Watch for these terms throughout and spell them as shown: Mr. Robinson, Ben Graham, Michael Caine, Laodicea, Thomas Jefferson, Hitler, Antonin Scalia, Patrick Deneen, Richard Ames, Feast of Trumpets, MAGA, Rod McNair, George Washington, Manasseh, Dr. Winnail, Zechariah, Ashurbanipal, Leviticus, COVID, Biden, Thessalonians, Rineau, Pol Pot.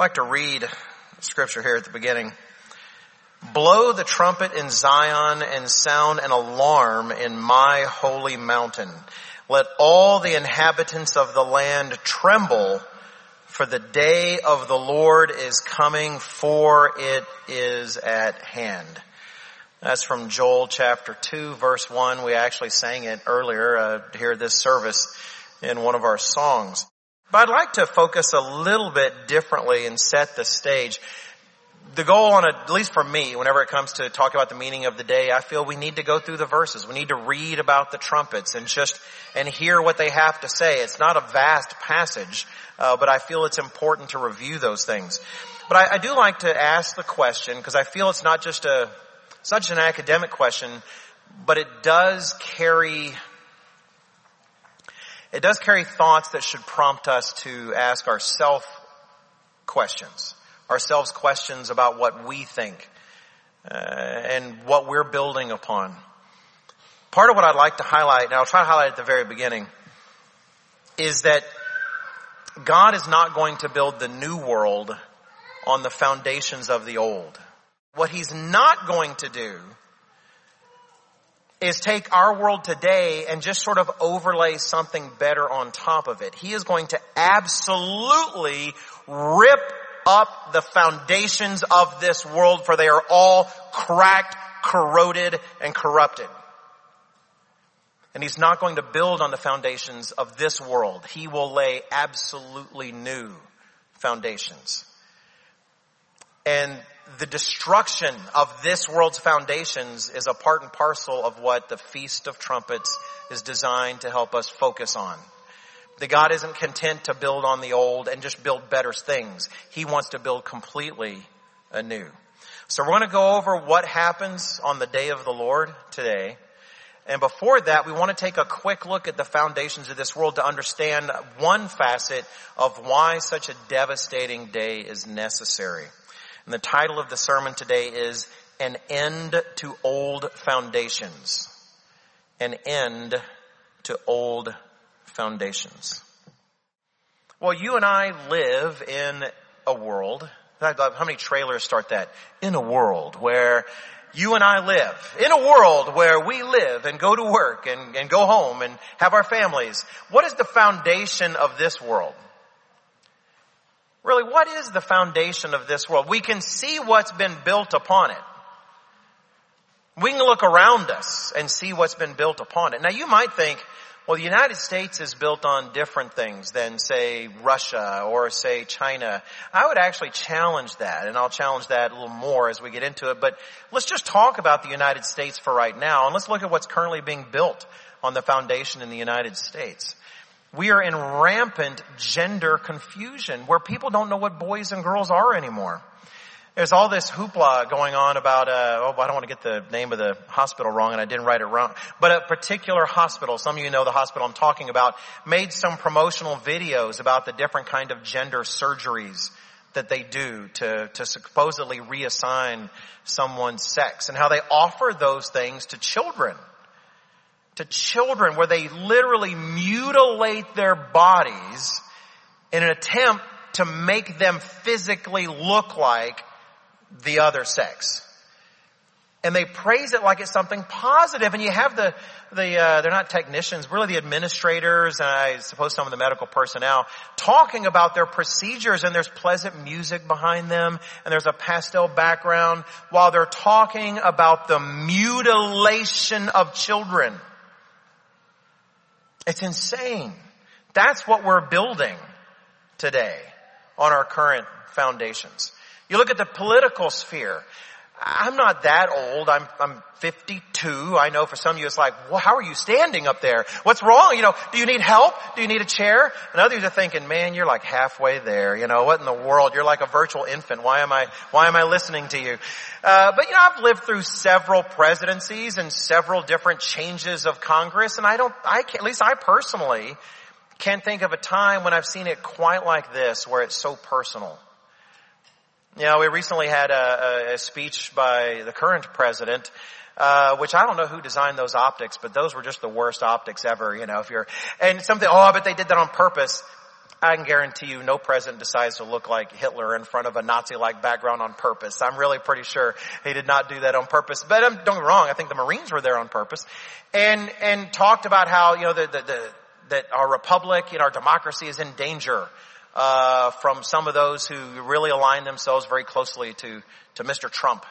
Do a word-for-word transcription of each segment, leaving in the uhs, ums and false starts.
I'd like to read scripture here at the beginning. Blow the trumpet in Zion and sound an alarm in my holy mountain. Let all the inhabitants of the land tremble, for the day of the Lord is coming, for it is at hand. That's from Joel chapter two, verse one. We actually sang it earlier uh, here this service in one of our songs. But I'd like to focus a little bit differently and set the stage. The goal on, a, at least for me, whenever it comes to talking about the meaning of the day, I feel we need to go through the verses. We need to read about the trumpets and just, and hear what they have to say. It's not a vast passage, uh, but I feel it's important to review those things. But I, I do like to ask the question, because I feel it's not just a, it's not just an academic question, but it does carry, it does carry thoughts that should prompt us to ask ourselves questions. Ourselves questions about what we think uh, and what we're building upon. Part of what I'd like to highlight, and I'll try to highlight at the very beginning, is that God is not going to build the new world on the foundations of the old. What he's not going to do is take our world today and just sort of overlay something better on top of it. He is going to absolutely rip up the foundations of this world, for they are all cracked, corroded, and corrupted. And he's not going to build on the foundations of this world. He will lay absolutely new foundations. And the destruction of this world's foundations is a part and parcel of what the Feast of Trumpets is designed to help us focus on. That God isn't content to build on the old and just build better things. He wants to build completely anew. So we're going to go over what happens on the day of the Lord today. And before that, we want to take a quick look at the foundations of this world to understand one facet of why such a devastating day is necessary. And the title of the sermon today is An End to Old Foundations. An End to Old Foundations. Foundations. Well, you and I live in a world, how many trailers start that? In a world where you and I live, in a world where we live and go to work and, and go home and have our families. What is the foundation of this world? Really, what is the foundation of this world? We can see what's been built upon it. We can look around us and see what's been built upon it. Now, you might think, well, the United States is built on different things than, say, Russia or, say, China. I would actually challenge that, and I'll challenge that a little more as we get into it. But let's just talk about the United States for right now, and let's look at what's currently being built on the foundation in the United States. We are in rampant gender confusion where people don't know what boys and girls are anymore. There's all this hoopla going on about, uh, oh, I don't want to get the name of the hospital wrong, and I didn't write it wrong. But a particular hospital, some of you know the hospital I'm talking about, made some promotional videos about the different kind of gender surgeries that they do to, to supposedly reassign someone's sex, and how they offer those things to children. To children, where they literally mutilate their bodies in an attempt to make them physically look like the other sex. And they praise it like it's something positive. And you have the, the uh, they're not technicians, really the administrators, and I suppose some of the medical personnel, talking about their procedures, and there's pleasant music behind them, and there's a pastel background, while they're talking about the mutilation of children. It's insane. That's what we're building today on our current foundations. You look at the political sphere. I'm not that old. I'm, I'm fifty-two. I know for some of you it's like, well, how are you standing up there? What's wrong? You know, do you need help? Do you need a chair? And others are thinking, man, you're like halfway there. You know, what in the world? You're like a virtual infant. Why am I, why am I listening to you? Uh, but you know, I've lived through several presidencies and several different changes of Congress. And I don't, I can't, at least I personally can't think of a time when I've seen it quite like this, where it's so personal. You know, we recently had a, a speech by the current president, uh, which I don't know who designed those optics, but those were just the worst optics ever, you know, if you're, and something, oh, I bet they did that on purpose. I can guarantee you no president decides to look like Hitler in front of a Nazi-like background on purpose. I'm really pretty sure he did not do that on purpose. But um, don't get me wrong, I think the Marines were there on purpose. And and talked about how, you know, the, the, the that our republic and our democracy is in danger uh from some of those who really align themselves very closely to to Mister Trump.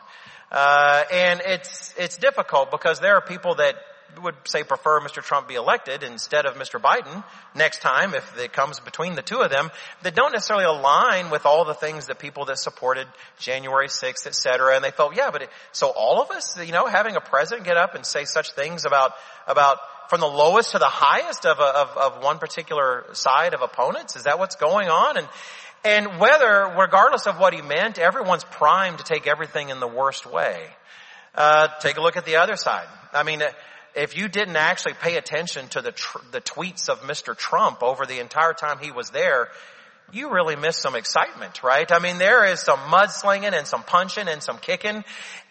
Uh and it's it's difficult because there are people that would say prefer Mister Trump be elected instead of Mister Biden next time if it comes between the two of them, that don't necessarily align with all the things that people that supported January sixth, et cetera. And they felt, yeah, but it, so all of us, you know, having a president get up and say such things about, about from the lowest to the highest of, a, of, of one particular side of opponents, is that what's going on? And, and whether, regardless of what he meant, everyone's primed to take everything in the worst way. Uh, take a look at the other side. I mean, if you didn't actually pay attention to the tr- the tweets of Mister Trump over the entire time he was there, you really missed some excitement, right? I mean, there is some mudslinging and some punching and some kicking.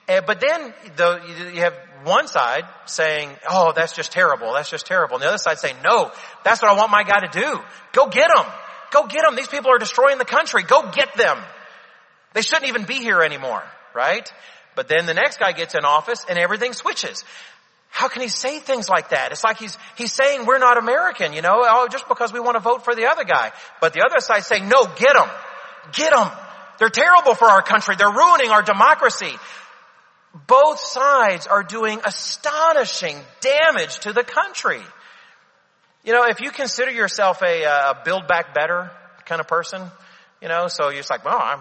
Uh, but then though, you have one side saying, oh, that's just terrible. That's just terrible. And the other side saying, no, that's what I want my guy to do. Go get him. Go get him. These people are destroying the country. Go get them. They shouldn't even be here anymore, right? But then the next guy gets in office and everything switches. How can he say things like that? It's like he's he's saying we're not American, you know, oh, just because we want to vote for the other guy. But the other side's saying, no, get them. Get them. They're terrible for our country. They're ruining our democracy. Both sides are doing astonishing damage to the country. You know, if you consider yourself a uh, build back better kind of person, you know, so you're just like, well, I'm...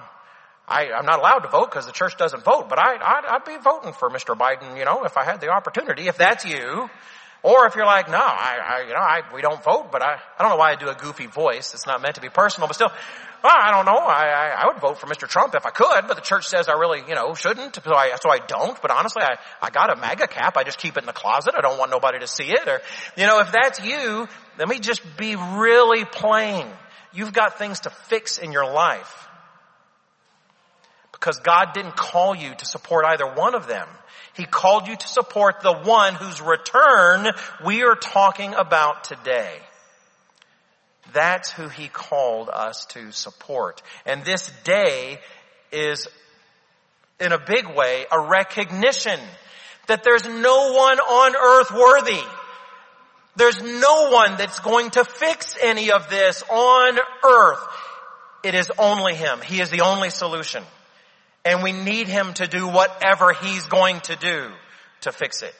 I, I'm not allowed to vote because the church doesn't vote, but I, I'd, I'd be voting for Mister Biden, you know, if I had the opportunity, if that's you. Or if you're like, no, I, I you know, I, we don't vote, but I, I don't know why I do a goofy voice. It's not meant to be personal, but still, well, I don't know. I, I, I would vote for Mister Trump if I could, but the church says I really, you know, shouldn't. So I, so I don't, but honestly, I, I got a MAGA cap. I just keep it in the closet. I don't want nobody to see it. Or, you know, if that's you, let me just be really plain. You've got things to fix in your life. Because God didn't call you to support either one of them. He called you to support the one whose return we are talking about today. That's who he called us to support. And this day is, in a big way, a recognition that there's no one on earth worthy. There's no one that's going to fix any of this on earth. It is only him. He is the only solution. And we need him to do whatever he's going to do to fix it.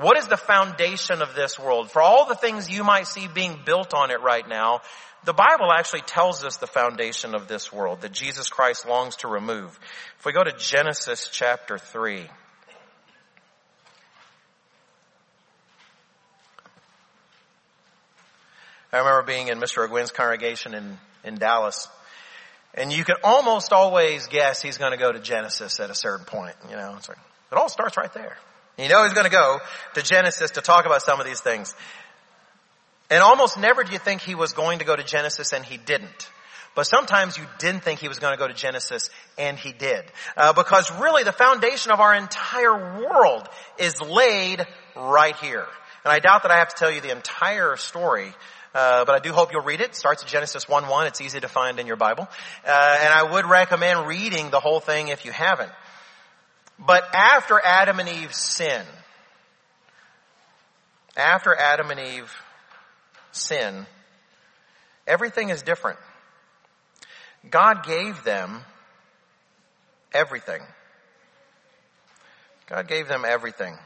What is the foundation of this world? For all the things you might see being built on it right now, the Bible actually tells us the foundation of this world that Jesus Christ longs to remove. If we go to Genesis chapter three. I remember being in Mister O'Gwynn's congregation in, in Dallas. And you can almost always guess he's going to go to Genesis at a certain point. You know, it's like, it all starts right there. You know he's going to go to Genesis to talk about some of these things. And almost never do you think he was going to go to Genesis and he didn't. But sometimes you didn't think he was going to go to Genesis and he did. Uh, because really the foundation of our entire world is laid right here. And I doubt that I have to tell you the entire story. Uh, but I do hope you'll read it. It starts at Genesis one one. It's easy to find in your Bible. Uh, and I would recommend reading the whole thing if you haven't. But after Adam and Eve sin, after Adam and Eve sin, everything is different. God gave them everything. God gave them everything.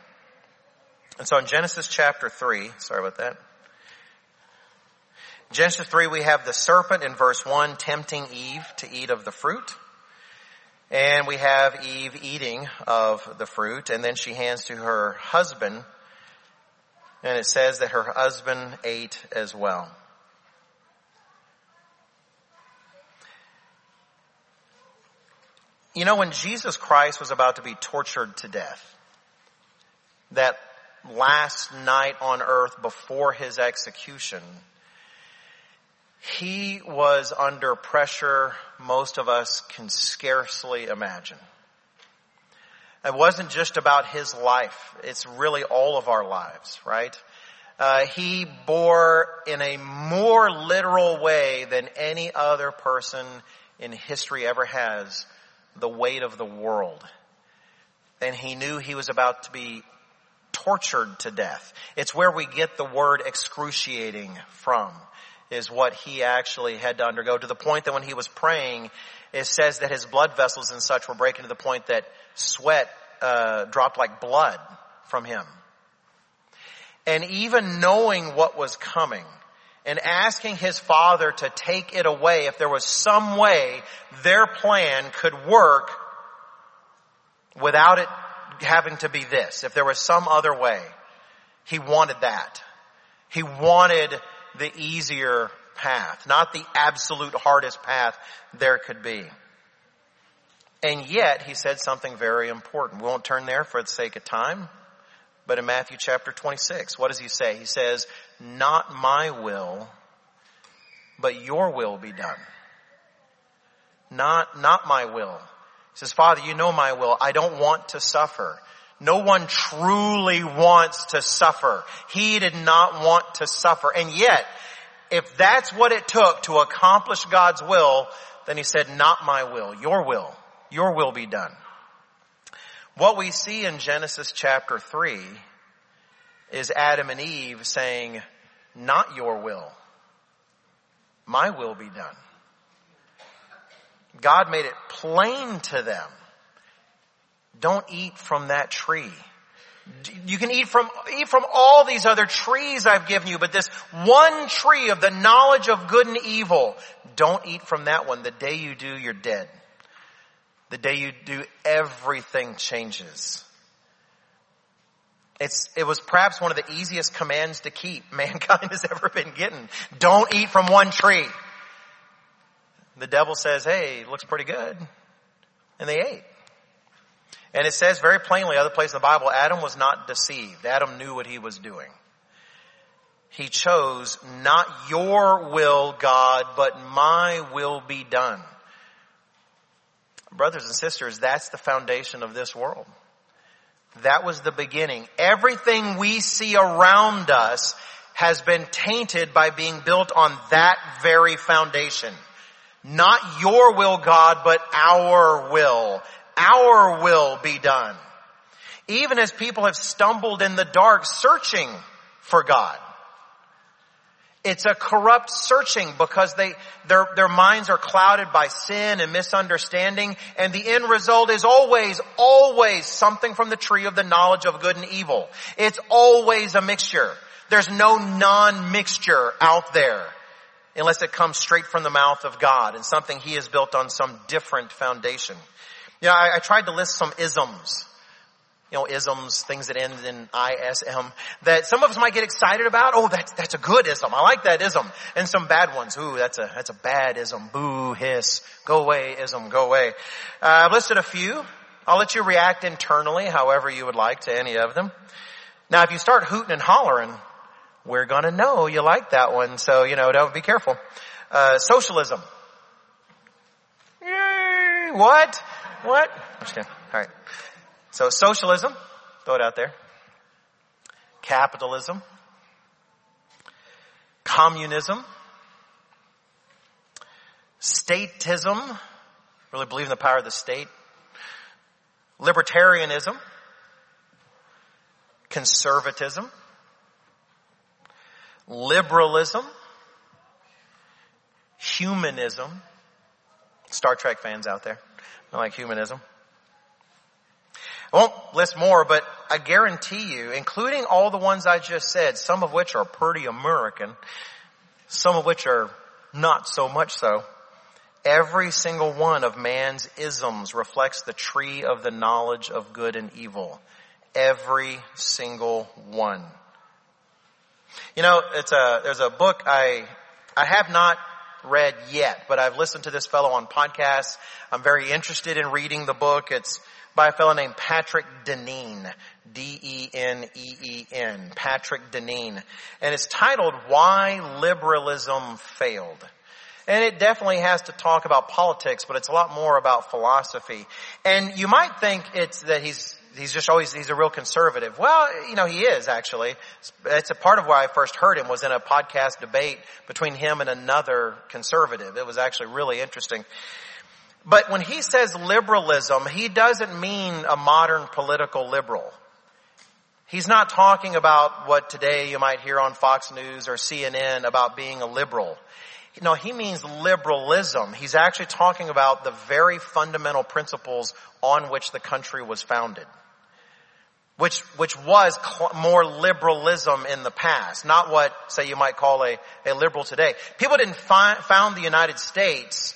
And so in Genesis chapter three, sorry about that. Genesis three, we have the serpent in verse one tempting Eve to eat of the fruit. And we have Eve eating of the fruit. And then she hands to her husband. And it says that her husband ate as well. You know, when Jesus Christ was about to be tortured to death, that last night on earth before his execution, he was under pressure most of us can scarcely imagine. It wasn't just about his life. It's really all of our lives, right? uh, he bore in a more literal way than any other person in history ever has the weight of the world. And he knew he was about to be tortured to death. It's where we get the word excruciating from, is what he actually had to undergo, to the point that when he was praying, it says that his blood vessels and such were breaking, to the point that sweat uh, dropped like blood from him. And even knowing what was coming and asking his father to take it away, if there was some way their plan could work without it having to be this, if there was some other way, he wanted that. He wanted the easier path, not the absolute hardest path there could be. And yet, he said something very important. We won't turn there for the sake of time, but in Matthew chapter twenty-six, what does he say? He says, "Not my will, but your will be done." Not, not my will. He says, "Father, you know my will. I don't want to suffer." No one truly wants to suffer. He did not want to suffer. And yet, if that's what it took to accomplish God's will, then he said, "Not my will, your will. Your will be done." What we see in Genesis chapter three is Adam and Eve saying, "Not your will, my will be done." God made it plain to them. Don't eat from that tree. You can eat from, eat from all these other trees I've given you, but this one tree of the knowledge of good and evil, don't eat from that one. The day you do, you're dead. The day you do, everything changes. It's, it was perhaps one of the easiest commands to keep mankind has ever been getting. Don't eat from one tree. The devil says, "Hey, it looks pretty good." And they ate. And it says very plainly, other place in the Bible, Adam was not deceived. Adam knew what he was doing. He chose, "Not your will, God, but my will be done." Brothers and sisters, that's the foundation of this world. That was the beginning. Everything we see around us has been tainted by being built on that very foundation. Not your will, God, but our will. Our will be done. Even as people have stumbled in the dark searching for God. It's a corrupt searching because they, their, their minds are clouded by sin and misunderstanding, and the end result is always, always something from the tree of the knowledge of good and evil. It's always a mixture. There's no non-mixture out there unless it comes straight from the mouth of God and something He has built on some different foundation. You know, I, I tried to list some isms, you know, isms, things that end in I S M, that some of us might get excited about. Oh, that's, that's a good ism. I like that ism. And some bad ones. Ooh, that's a, that's a bad ism. Boo, hiss, go away, ism, go away. Uh, I've listed a few. I'll let you react internally however you would like to any of them. Now, if you start hooting and hollering, we're gonna know you like that one. So, you know, don't be careful. Uh, socialism. Yay! What? What? Understand. All right. So socialism, throw it out there. Capitalism. Communism. Statism. Really believe in the power of the state. Libertarianism. Conservatism. Liberalism. Humanism. Star Trek fans out there. I like humanism. I won't list more, but I guarantee you, including all the ones I just said, some of which are pretty American, some of which are not so much so, every single one of man's isms reflects the tree of the knowledge of good and evil. Every single one. You know, it's a, there's a book I, I have not read yet, but I've listened to this fellow on podcasts. I'm very interested in reading the book. It's by a fellow named Patrick Deneen, D E N E E N, Patrick Deneen. And it's titled, "Why Liberalism Failed." And it definitely has to talk about politics, but it's a lot more about philosophy. And you might think it's that he's he's just always, he's a real conservative. Well, you know, he is actually. That's a part of why I first heard him was in a podcast debate between him and another conservative. It was actually really interesting. But when he says liberalism, he doesn't mean a modern political liberal. He's not talking about what today you might hear on Fox News or C N N about being a liberal. No, he means liberalism. He's actually talking about the very fundamental principles on which the country was founded, which which was cl- more liberalism in the past, not what, say, you might call a, a liberal today. People didn't fi- found the United States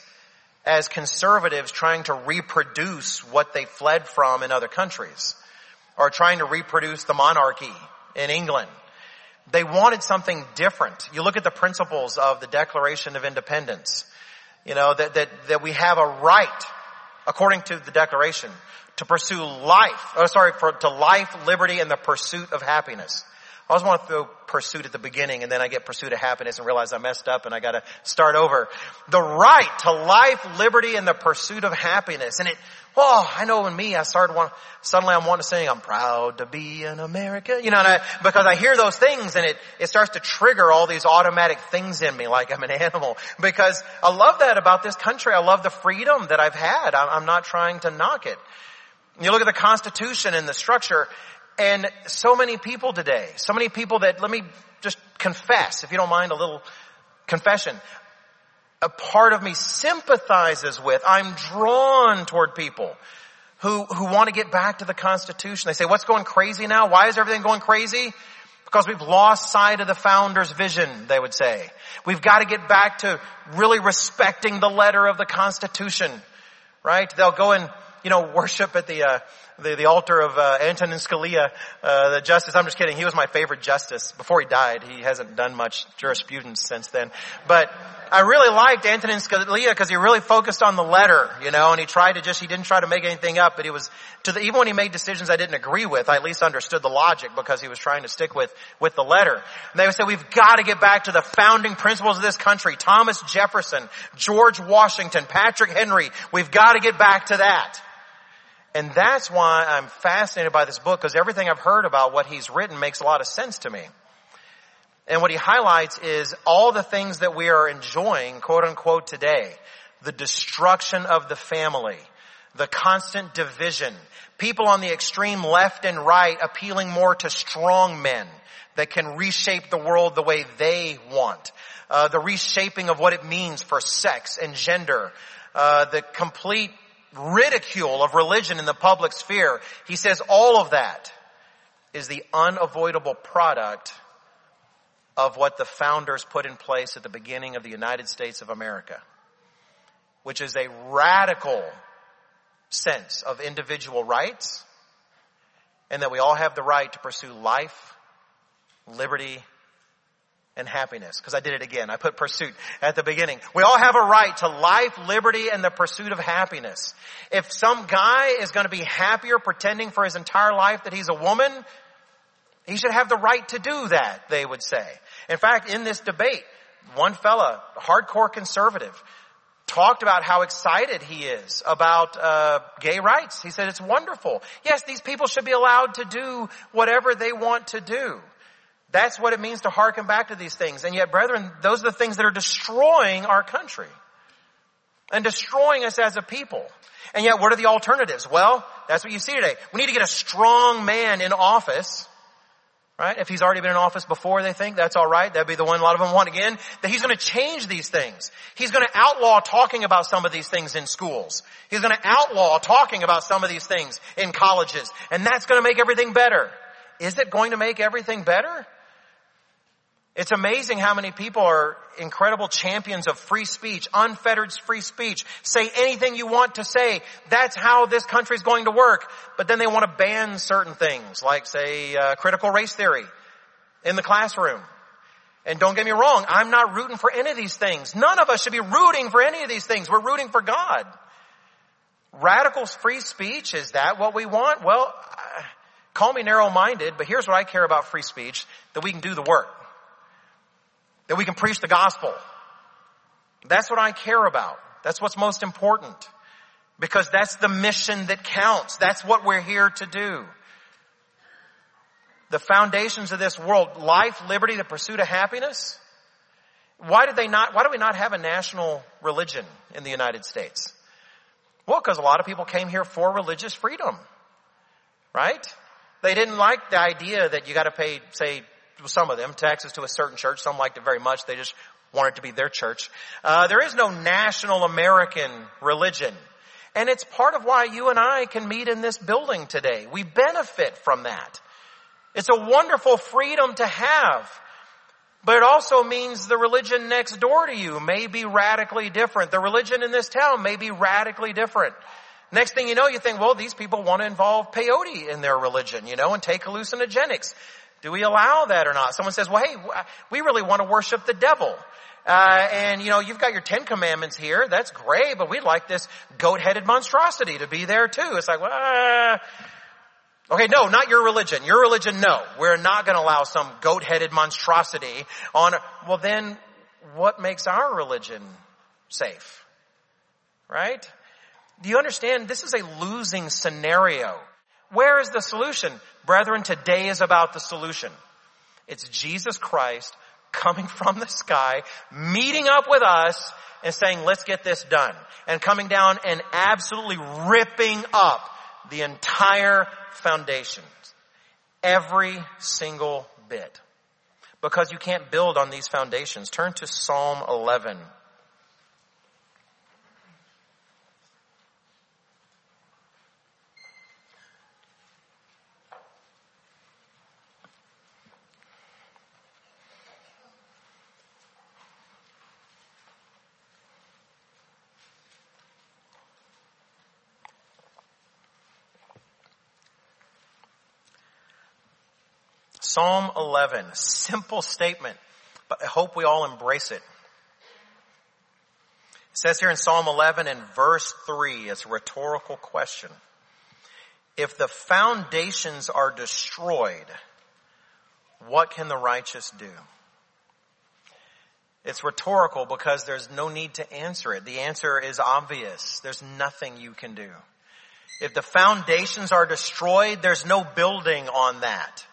as conservatives trying to reproduce what they fled from in other countries or trying to reproduce the monarchy in England. They wanted something different. You look at the principles of the Declaration of Independence, you know, that, that, that we have a right, according to the Declaration, to pursue life, oh sorry, for, to life, liberty, and the pursuit of happiness. I always want to throw pursuit at the beginning, and then I get pursuit of happiness and realize I messed up and I gotta start over. The right to life, liberty, and the pursuit of happiness. And it, oh, I know in me, I started want, suddenly I'm wanting to sing, I'm proud to be an American, you know, and I, because I hear those things and it, it starts to trigger all these automatic things in me like I'm an animal. Because I love that about this country. I love the freedom that I've had. I'm, I'm not trying to knock it. You look at the Constitution and the structure. And so many people today, so many people that, let me just confess, if you don't mind a little confession, a part of me sympathizes with, I'm drawn toward people who, who want to get back to the Constitution. They say, what's going crazy now? Why is everything going crazy? Because we've lost sight of the founder's vision, they would say. We've got to get back to really respecting the letter of the Constitution, right? They'll go and, you know, worship at the, uh, The, the altar of uh, Antonin Scalia, uh, the justice. I'm just kidding. He was my favorite justice before he died. He hasn't done much jurisprudence since then. But I really liked Antonin Scalia because he really focused on the letter, you know, and he tried to just, he didn't try to make anything up, but he was, to the, even when he made decisions I didn't agree with, I at least understood the logic because he was trying to stick with, with the letter. And they would say, we've got to get back to the founding principles of this country. Thomas Jefferson, George Washington, Patrick Henry. We've got to get back to that. And that's why I'm fascinated by this book, because everything I've heard about what he's written makes a lot of sense to me. And what he highlights is all the things that we are enjoying, quote unquote, today. The destruction of the family, the constant division, people on the extreme left and right appealing more to strong men that can reshape the world the way they want. Uh, the reshaping of what it means for sex and gender, uh, the complete ridicule of religion in the public sphere. He says all of that is the unavoidable product of what the founders put in place at the beginning of the United States of America, which is a radical sense of individual rights and that we all have the right to pursue life, liberty, and happiness. Because I did it again. I put pursuit at the beginning. We all have a right to life, liberty, and the pursuit of happiness. If some guy is going to be happier pretending for his entire life that he's a woman, he should have the right to do that, they would say. In fact, in this debate, one fella, hardcore conservative, talked about how excited he is about uh gay rights. He said, it's wonderful. Yes, these people should be allowed to do whatever they want to do. That's what it means to hearken back to these things. And yet, brethren, those are the things that are destroying our country and destroying us as a people. And yet, what are the alternatives? Well, that's what you see today. We need to get a strong man in office, right? If he's already been in office before, they think that's all right. That'd be the one a lot of them want again. That he's going to change these things. He's going to outlaw talking about some of these things in schools. He's going to outlaw talking about some of these things in colleges. And that's going to make everything better. Is it going to make everything better? It's amazing how many people are incredible champions of free speech, unfettered free speech. Say anything you want to say. That's how this country is going to work. But then they want to ban certain things, like, say, uh, critical race theory in the classroom. And don't get me wrong, I'm not rooting for any of these things. None of us should be rooting for any of these things. We're rooting for God. Radical free speech, is that what we want? Well, I, call me narrow-minded, but here's what I care about free speech, that we can do the work. That we can preach the gospel. That's what I care about. That's what's most important. Because that's the mission that counts. That's what we're here to do. The foundations of this world, life, liberty, the pursuit of happiness. Why did they not, why do we not have a national religion in the United States? Well, because a lot of people came here for religious freedom, right? They didn't like the idea that you got to pay, say, some of them, taxes to a certain church. Some liked it very much. They just wanted it to be their church. Uh, there is no national American religion. And it's part of why you and I can meet in this building today. We benefit from that. It's a wonderful freedom to have. But it also means the religion next door to you may be radically different. The religion in this town may be radically different. Next thing you know, you think, well, these people want to involve peyote in their religion, you know, and take hallucinogenics. Do we allow that or not? Someone says, well, hey, we really want to worship the devil. Uh, and, you know, you've got your Ten Commandments here. That's great, but we'd like this goat-headed monstrosity to be there, too. It's like, well, uh, okay, no, not your religion. Your religion, no. We're not going to allow some goat-headed monstrosity on. Well, then what makes our religion safe? Right? Do you understand? This is a losing scenario. Where is the solution? Brethren, today is about the solution. It's Jesus Christ coming from the sky, meeting up with us, and saying, let's get this done. And coming down and absolutely ripping up the entire foundation. Every single bit. Because you can't build on these foundations. Turn to Psalm eleven. Psalm eleven, simple statement, but I hope we all embrace it. It says here in Psalm eleven in verse three, it's a rhetorical question. If the foundations are destroyed, what can the righteous do? It's rhetorical because there's no need to answer it. The answer is obvious. There's nothing you can do. If the foundations are destroyed, there's no building on that.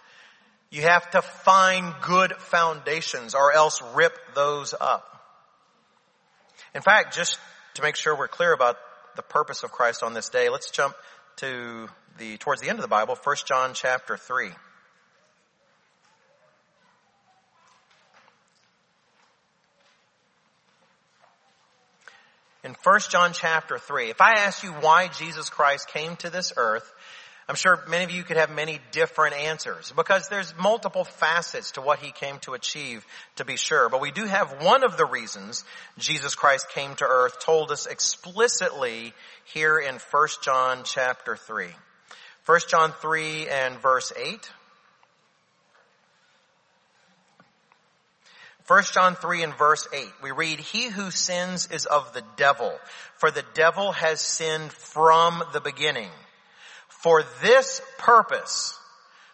You have to find good foundations or else rip those up. In fact, just to make sure we're clear about the purpose of Christ on this day, let's jump to the towards the end of the Bible, First John chapter three. In First John chapter three, if I ask you why Jesus Christ came to this earth, I'm sure many of you could have many different answers because there's multiple facets to what he came to achieve, to be sure. But we do have one of the reasons Jesus Christ came to earth told us explicitly here in First John chapter three. First John three and verse eight. First John three and verse eight, we read, he who sins is of the devil, for the devil has sinned from the beginning. For this purpose,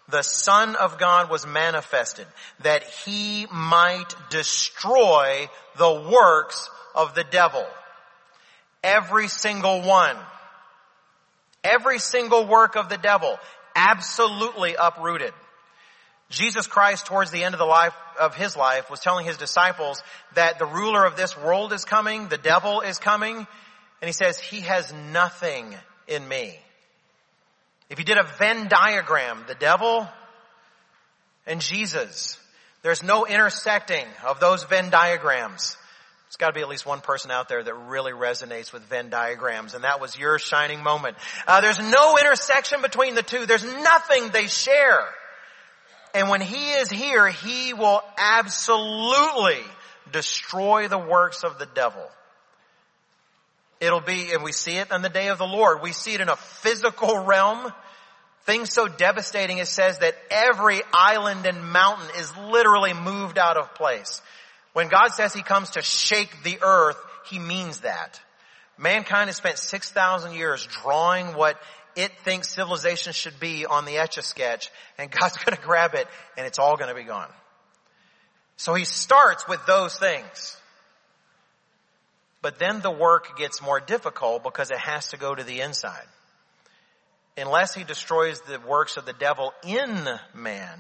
the Son of God was manifested, that he might destroy the works of the devil. Every single one. Every single work of the devil. Absolutely uprooted. Jesus Christ, towards the end of the life of his life, was telling his disciples that the ruler of this world is coming, the devil is coming, and he says, he has nothing in me. If you did a Venn diagram, the devil and Jesus, there's no intersecting of those Venn diagrams. There's got to be at least one person out there that really resonates with Venn diagrams, and that was your shining moment. Uh, there's no intersection between the two. There's nothing they share. And when he is here, he will absolutely destroy the works of the devil. It'll be, and we see it on the day of the Lord. We see it in a physical realm. Things so devastating, it says that every island and mountain is literally moved out of place. When God says he comes to shake the earth, he means that. Mankind has spent six thousand years drawing what it thinks civilization should be on the Etch-a-Sketch, and God's going to grab it, and it's all going to be gone. So he starts with those things. But then the work gets more difficult because it has to go to the inside. Unless he destroys the works of the devil in man,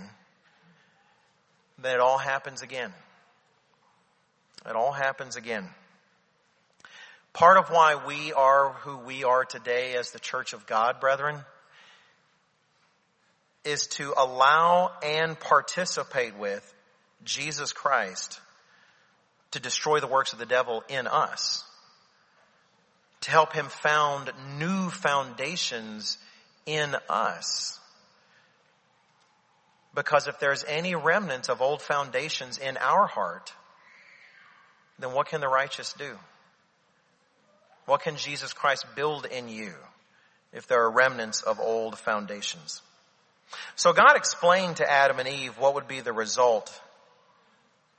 then it all happens again. It all happens again. Part of why we are who we are today as the Church of God, brethren, is to allow and participate with Jesus Christ to destroy the works of the devil in us, to help him found new foundations in us. Because if there's any remnants of old foundations in our heart, then what can the righteous do? What can Jesus Christ build in you if there are remnants of old foundations? So God explained to Adam and Eve what would be the result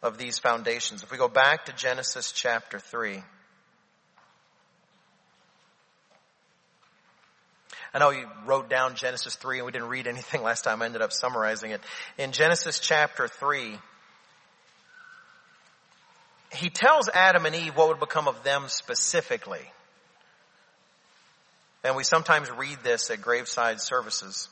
of these foundations. If we go back to Genesis chapter three. I know you wrote down Genesis three and we didn't read anything last time. I ended up summarizing it. In Genesis chapter three, he tells Adam and Eve what would become of them specifically. And we sometimes read this at graveside services,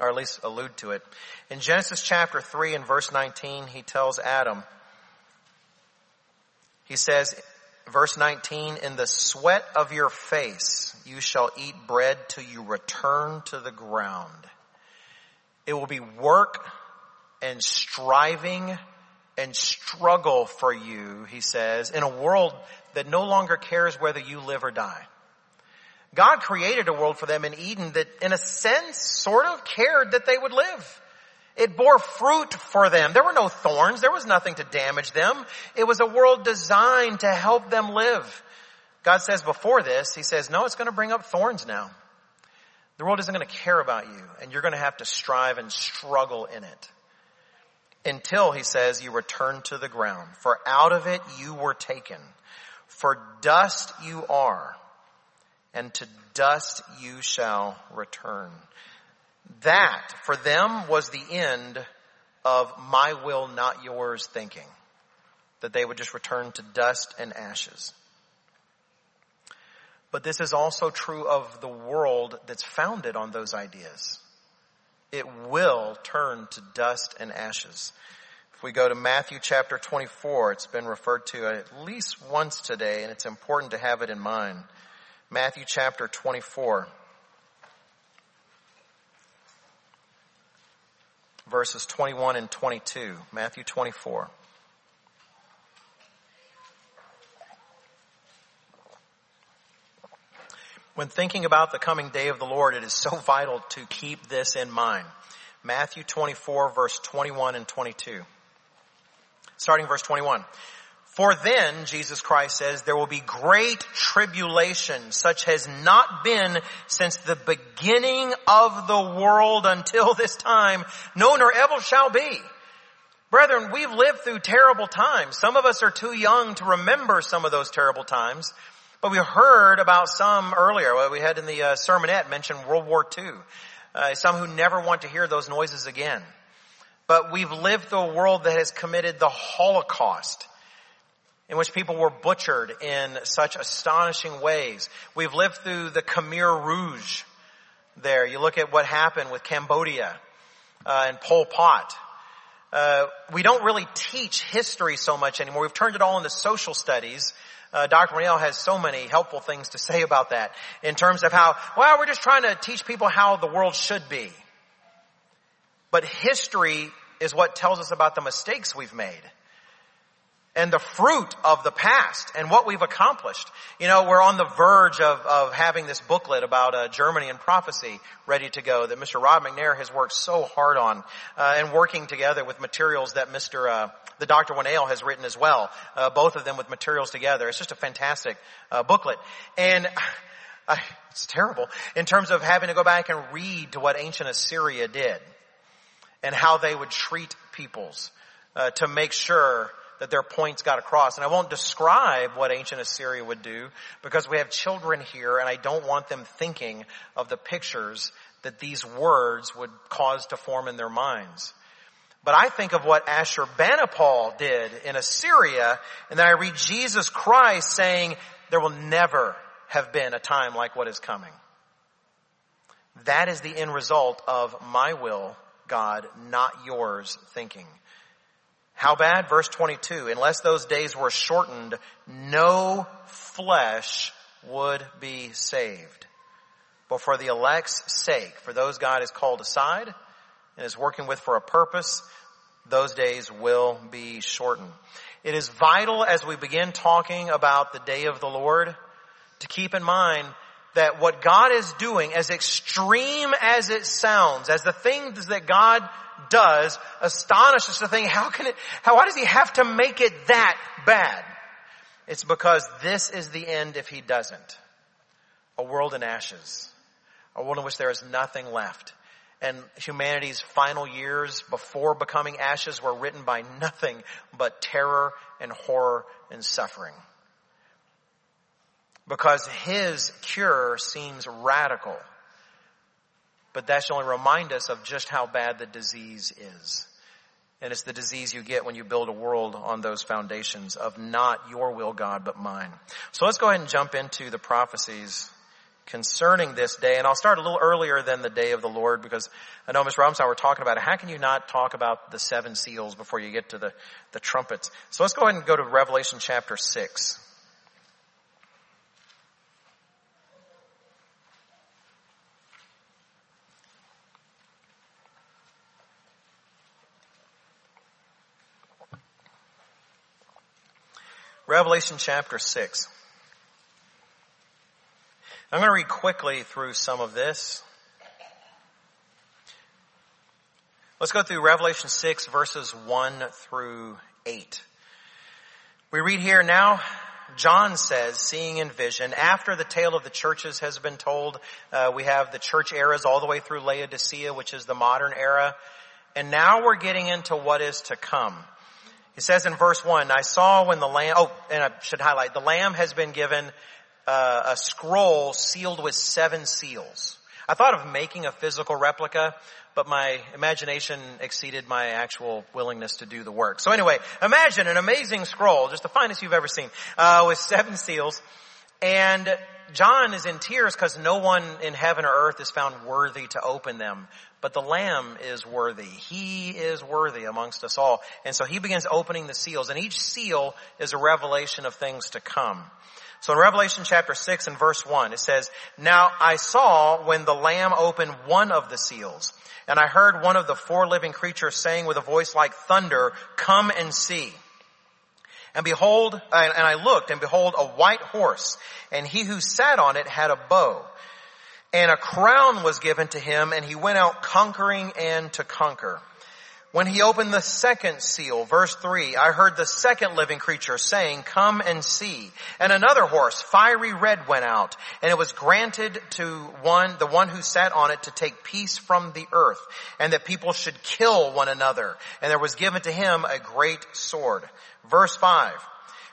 or at least allude to it. In Genesis chapter three and verse nineteen, he tells Adam, he says, verse nineteen, "In the sweat of your face you shall eat bread till you return to the ground. It will be work and striving and struggle for you," he says, "in a world that no longer cares whether you live or die." God created a world for them in Eden that, in a sense, sort of cared that they would live. It bore fruit for them. There were no thorns. There was nothing to damage them. It was a world designed to help them live. God says before this, he says, no, it's going to bring up thorns now. The world isn't going to care about you, and you're going to have to strive and struggle in it. Until, he says, you return to the ground. For out of it you were taken. For dust you are, and to dust you shall return. That, for them, was the end of my will, not yours thinking. That they would just return to dust and ashes. But this is also true of the world that's founded on those ideas. It will turn to dust and ashes. If we go to Matthew chapter twenty-four, it's been referred to at least once today, and it's important to have it in mind. Matthew chapter twenty-four, verses twenty-one and twenty-two. Matthew twenty-four. When thinking about the coming day of the Lord, it is so vital to keep this in mind. Matthew twenty-four, verse twenty-one and twenty-two. Starting verse twenty-one. "For then," Jesus Christ says, "there will be great tribulation, such has not been since the beginning of the world until this time, no, nor ever shall be." Brethren, we've lived through terrible times. Some of us are too young to remember some of those terrible times, but we heard about some earlier. Well, we had in the uh, sermonette mentioned World War Two. Uh, some who never want to hear those noises again. But we've lived through a world that has committed the Holocaust, in which people were butchered in such astonishing ways. We've lived through the Khmer Rouge there. You look at what happened with Cambodia uh, and Pol Pot. Uh, we don't really teach history so much anymore. We've turned it all into social studies. Uh, Doctor Rineau has so many helpful things to say about that in terms of how, well, we're just trying to teach people how the world should be. But history is what tells us about the mistakes we've made, and the fruit of the past, and what we've accomplished. You know, we're on the verge of, of having this booklet about uh, Germany and prophecy ready to go that Mister Rod McNair has worked so hard on, uh, and working together with materials that Mister Uh, the Doctor Winnail has written as well. Uh, both of them with materials together. It's just a fantastic uh, booklet. And uh, it's terrible in terms of having to go back and read to what ancient Assyria did and how they would treat peoples uh, to make sure that their points got across. And I won't describe what ancient Assyria would do because we have children here and I don't want them thinking of the pictures that these words would cause to form in their minds. But I think of what Ashurbanipal did in Assyria, and then I read Jesus Christ saying, there will never have been a time like what is coming. That is the end result of my will, God, not yours thinking. How bad? Verse twenty-two, unless those days were shortened, no flesh would be saved. But for the elect's sake, for those God has called aside and is working with for a purpose, those days will be shortened. It is vital as we begin talking about the day of the Lord to keep in mind that what God is doing, as extreme as it sounds, as the things that God does, astonish us to think, how can it, how, why does he have to make it that bad? It's because this is the end if he doesn't. A world in ashes. A world in which there is nothing left. And humanity's final years before becoming ashes were written by nothing but terror and horror and suffering. Because his cure seems radical. But that should only remind us of just how bad the disease is. And it's the disease you get when you build a world on those foundations of not your will, God, but mine. So let's go ahead and jump into the prophecies concerning this day. And I'll start a little earlier than the day of the Lord because I know Mister Robinson and I were talking about it. How can you not talk about the seven seals before you get to the, the trumpets? So let's go ahead and go to Revelation chapter six. Revelation chapter six. I'm going to read quickly through some of this. Let's go through Revelation six, verses one through eight. We read here, now John says, seeing in vision, after the tale of the churches has been told, uh, we have the church eras all the way through Laodicea, which is the modern era. And now we're getting into what is to come. It says in verse one, I saw when the Lamb, oh, and I should highlight, the Lamb has been given uh, a scroll sealed with seven seals. I thought of making a physical replica, but my imagination exceeded my actual willingness to do the work. So anyway, imagine an amazing scroll, just the finest you've ever seen, uh, with seven seals. And John is in tears because no one in heaven or earth is found worthy to open them. But the Lamb is worthy. He is worthy amongst us all. And so he begins opening the seals. And each seal is a revelation of things to come. So in Revelation chapter six and verse one, it says, now I saw when the Lamb opened one of the seals, and I heard one of the four living creatures saying with a voice like thunder, come and see. And behold, and I looked, and behold, a white horse, and he who sat on it had a bow. And a crown was given to him, and he went out conquering and to conquer. When he opened the second seal, verse three, I heard the second living creature saying, come and see. And another horse, fiery red, went out, and it was granted to one, the one who sat on it, to take peace from the earth, and that people should kill one another. And there was given to him a great sword. Verse five.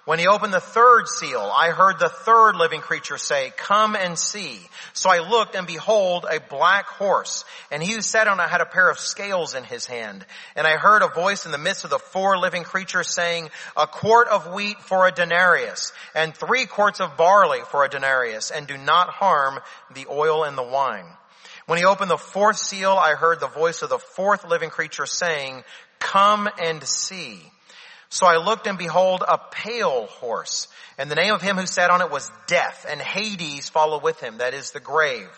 When he opened the third seal, I heard the third living creature say, come and see. So I looked, and behold, a black horse. And he who sat on it had a pair of scales in his hand. And I heard a voice in the midst of the four living creatures saying, a quart of wheat for a denarius, and three quarts of barley for a denarius, and do not harm the oil and the wine. When he opened the fourth seal, I heard the voice of the fourth living creature saying, come and see. So I looked, and behold, a pale horse, and the name of him who sat on it was Death, and Hades followed with him, that is the grave.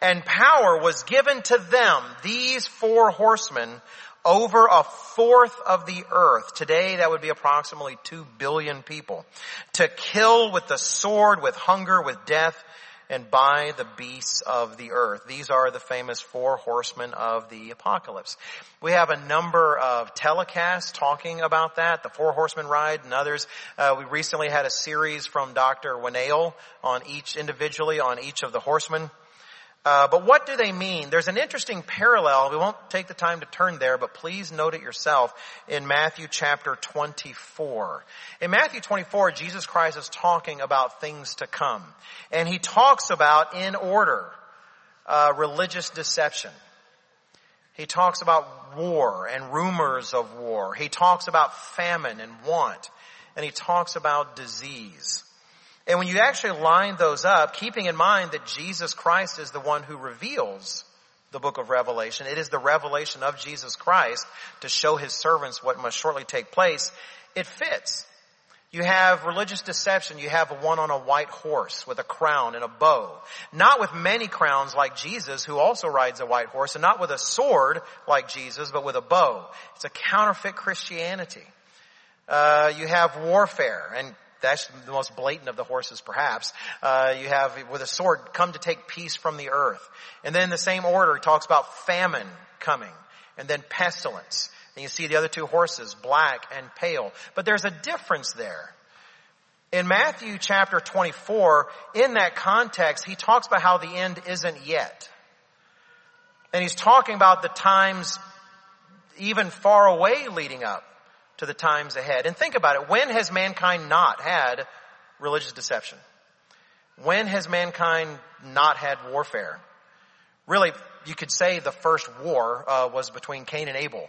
And power was given to them, these four horsemen, over a fourth of the earth. Today that would be approximately two billion people, to kill with the sword, with hunger, with death, and by the beasts of the earth. These are the famous four horsemen of the apocalypse. We have a number of telecasts talking about that, the Four Horsemen Ride and others. Uh, we recently had a series from Doctor Winnail on each individually, on each of the horsemen. Uh, but what do they mean? There's an interesting parallel. We won't take the time to turn there, but please note it yourself in Matthew chapter twenty-four. In Matthew twenty-four, Jesus Christ is talking about things to come. And he talks about, in order, uh, religious deception. He talks about war and rumors of war. He talks about famine and want. And he talks about disease. And when you actually line those up, keeping in mind that Jesus Christ is the one who reveals the book of Revelation, it is the revelation of Jesus Christ to show his servants what must shortly take place, it fits. You have religious deception. You have one on a white horse with a crown and a bow. Not with many crowns like Jesus, who also rides a white horse, and not with a sword like Jesus, but with a bow. It's a counterfeit Christianity. Uh, you have warfare, and that's the most blatant of the horses, perhaps. Uh, you have, with a sword, come to take peace from the earth. And then in the same order, he talks about famine coming, and then pestilence. And you see the other two horses, black and pale. But there's a difference there. In Matthew chapter twenty-four, in that context, he talks about how the end isn't yet. And he's talking about the times even far away leading up to the times ahead. And think about it. When has mankind not had religious deception? When has mankind not had warfare? Really, you could say the first war uh, was between Cain and Abel.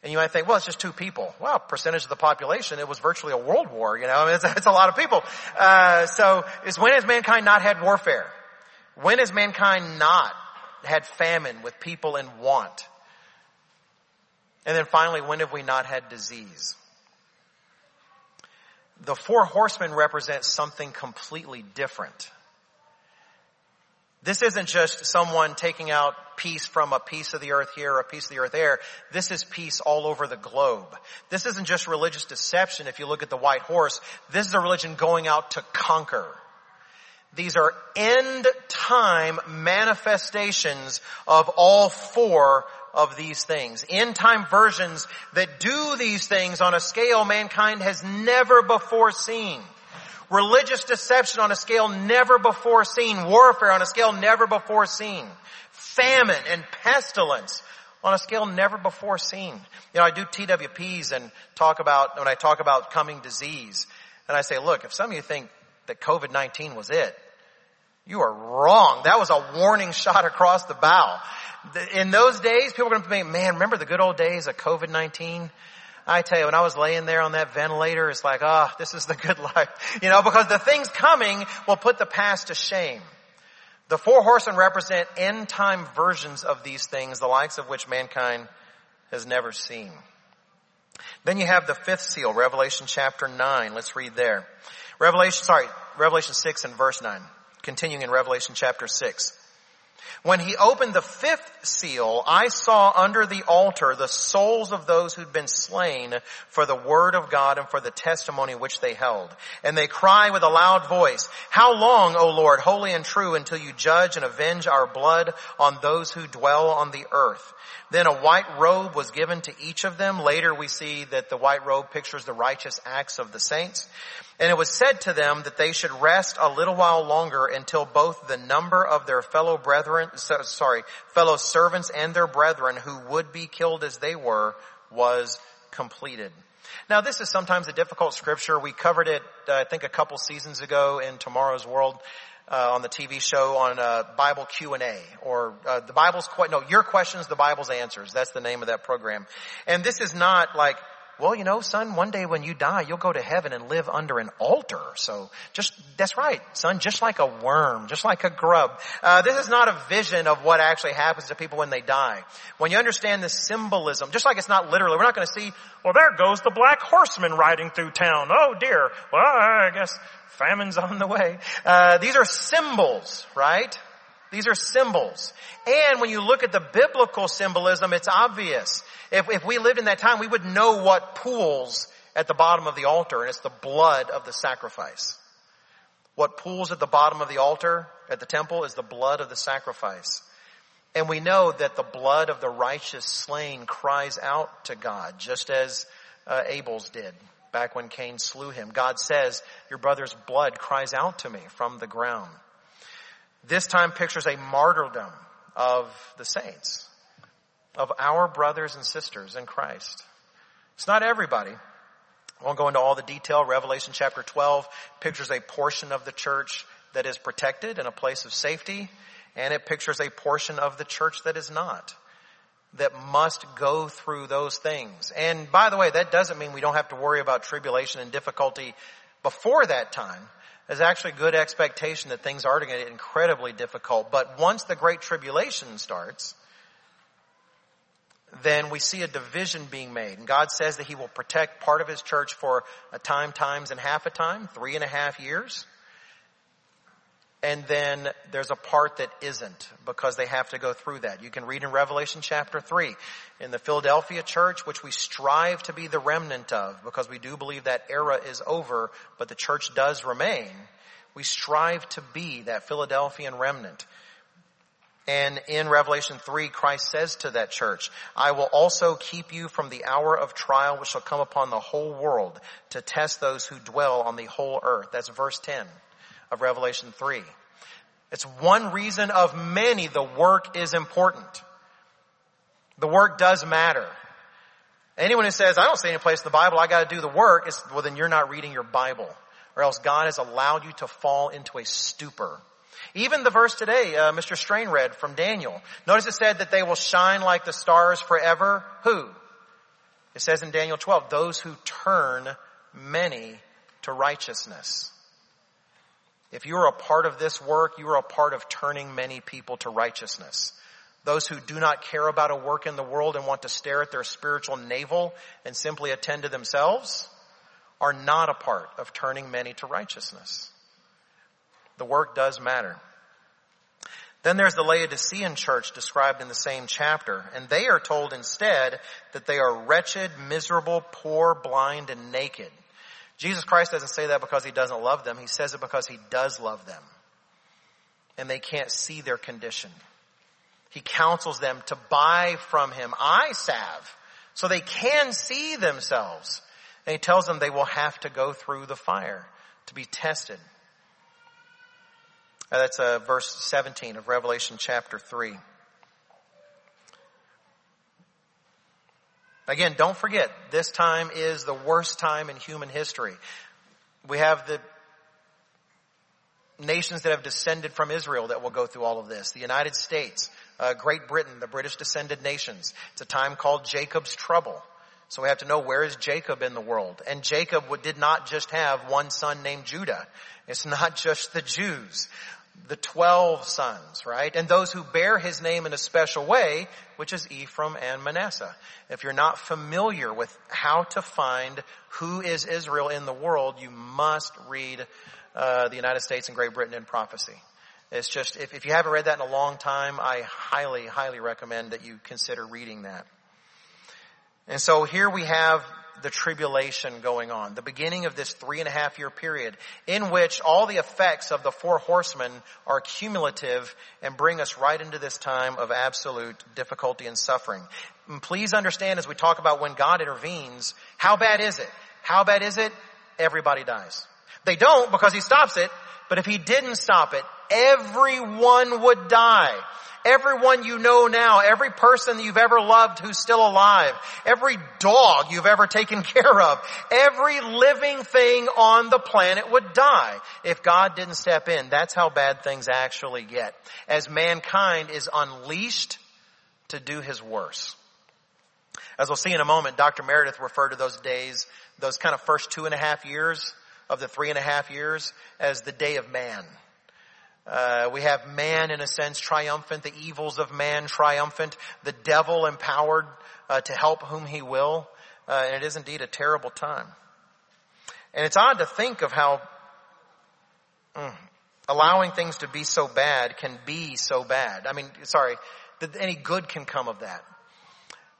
And you might think, well, it's just two people. Well, percentage of the population, it was virtually a world war. You know, I mean, it's, it's a lot of people. Uh, so it's when has mankind not had warfare? When has mankind not had famine with people in want? And then finally, when have we not had disease? The four horsemen represent something completely different. This isn't just someone taking out peace from a piece of the earth here or a piece of the earth there. This is peace all over the globe. This isn't just religious deception if you look at the white horse. This is a religion going out to conquer. These are end-time manifestations of all four of these things. End-time versions that do these things on a scale mankind has never before seen. Religious deception on a scale never before seen. Warfare on a scale never before seen. Famine and pestilence on a scale never before seen. You know, I do T W Ps and talk about, when I talk about coming disease, and I say, look, if some of you think that COVID nineteen was it, you are wrong. That was a warning shot across the bow. In those days, people were going to be, man, remember the good old days of COVID nineteen? I tell you, when I was laying there on that ventilator, it's like, ah, oh, this is the good life. You know, because the things coming will put the past to shame. The four horsemen represent end-time versions of these things, the likes of which mankind has never seen. Then you have the fifth seal, Revelation chapter nine. Let's read there. Revelation, sorry, Revelation six and verse nine. Continuing in Revelation chapter six. When he opened the fifth seal, I saw under the altar the souls of those who'd been slain for the word of God and for the testimony which they held. And they cry with a loud voice, how long, O Lord, holy and true, until you judge and avenge our blood on those who dwell on the earth? Then a white robe was given to each of them. Later we see that the white robe pictures the righteous acts of the saints. And it was said to them that they should rest a little while longer until both the number of their fellow brethren, sorry, fellow servants and their brethren who would be killed as they were was completed. Now this is sometimes a difficult scripture. We covered it, uh, I think, a couple seasons ago in Tomorrow's World uh, on the T V show on uh, Bible Q and A or uh, the Bible's que- no, Your Questions, the Bible's Answers. That's the name of that program. And this is not like, well, you know, son, one day when you die, you'll go to heaven and live under an altar. So just, that's right, son, just like a worm, just like a grub. Uh, this is not a vision of what actually happens to people when they die. When you understand the symbolism, just like it's not literally, we're not going to see, well, there goes the black horseman riding through town. Oh, dear. Well, I guess famine's on the way. Uh, these are symbols, right? These are symbols. And when you look at the biblical symbolism, it's obvious. If, if we lived in that time, we would know what pools at the bottom of the altar, and it's the blood of the sacrifice. What pools at the bottom of the altar at the temple is the blood of the sacrifice. And we know that the blood of the righteous slain cries out to God, just as uh, Abel's did back when Cain slew him. God says, your brother's blood cries out to me from the ground. This time pictures a martyrdom of the saints, of our brothers and sisters in Christ. It's not everybody. I won't go into all the detail. Revelation chapter twelve pictures a portion of the church that is protected in a place of safety, and it pictures a portion of the church that is not. that must go through those things. And by the way, that doesn't mean we don't have to worry about tribulation and difficulty before that time. There's actually good expectation that things are going to get incredibly difficult. But once the Great Tribulation starts, then we see a division being made. And God says that he will protect part of his church for a time, times, and half a time, three and a half years. And then there's a part that isn't, because they have to go through that. You can read in Revelation chapter three, in the Philadelphia church, which we strive to be the remnant of, because we do believe that era is over, but the church does remain. We strive to be that Philadelphian remnant. And in Revelation three, Christ says to that church, I will also keep you from the hour of trial which shall come upon the whole world to test those who dwell on the whole earth. That's verse ten of Revelation three. It's one reason of many the work is important. The work does matter. Anyone who says, I don't see any place in the Bible, I got to do the work, it's, well, then you're not reading your Bible, or else God has allowed you to fall into a stupor. Even the verse today, uh, Mister Strain read from Daniel. Notice it said that they will shine like the stars forever. Who? It says in Daniel twelve, those who turn many to righteousness. If you are a part of this work, you are a part of turning many people to righteousness. Those who do not care about a work in the world and want to stare at their spiritual navel and simply attend to themselves are not a part of turning many to righteousness. The work does matter. Then there's the Laodicean church described in the same chapter. And they are told instead that they are wretched, miserable, poor, blind, and naked. Jesus Christ doesn't say that because he doesn't love them. He says it because he does love them. And they can't see their condition. He counsels them to buy from him eye salve so they can see themselves. And he tells them they will have to go through the fire to be tested. Uh, that's uh, verse seventeen of Revelation chapter three. Again, don't forget, this time is the worst time in human history. We have the nations that have descended from Israel that will go through all of this. The United States, uh, Great Britain, the British descended nations. It's a time called Jacob's trouble. So we have to know, where is Jacob in the world? And Jacob did not just have one son named Judah. It's not just the Jews. The twelve sons, right? And those who bear his name in a special way, which is Ephraim and Manasseh. If you're not familiar with how to find who is Israel in the world, you must read uh the United States and Great Britain in Prophecy. It's just, if, if you haven't read that in a long time, I highly, highly recommend that you consider reading that. And so here we have the tribulation going on, the beginning of this three and a half year period in which all the effects of the four horsemen are cumulative and bring us right into this time of absolute difficulty and suffering. And please understand, as we talk about when God intervenes, how bad is it? How bad is it? Everybody dies. They don't, because he stops it, but if he didn't stop it, everyone would die. Everyone you know now, every person that you've ever loved who's still alive, every dog you've ever taken care of, every living thing on the planet would die if God didn't step in. That's how bad things actually get, as mankind is unleashed to do his worst. As we'll see in a moment, Doctor Meredith referred to those days, those kind of first two and a half years of the three and a half years, as the day of man. Uh, we have man, in a sense, triumphant, the evils of man triumphant, the devil empowered uh, to help whom he will. Uh, and it is indeed a terrible time. And it's odd to think of how mm, allowing things to be so bad can be so bad. I mean, sorry, that any good can come of that.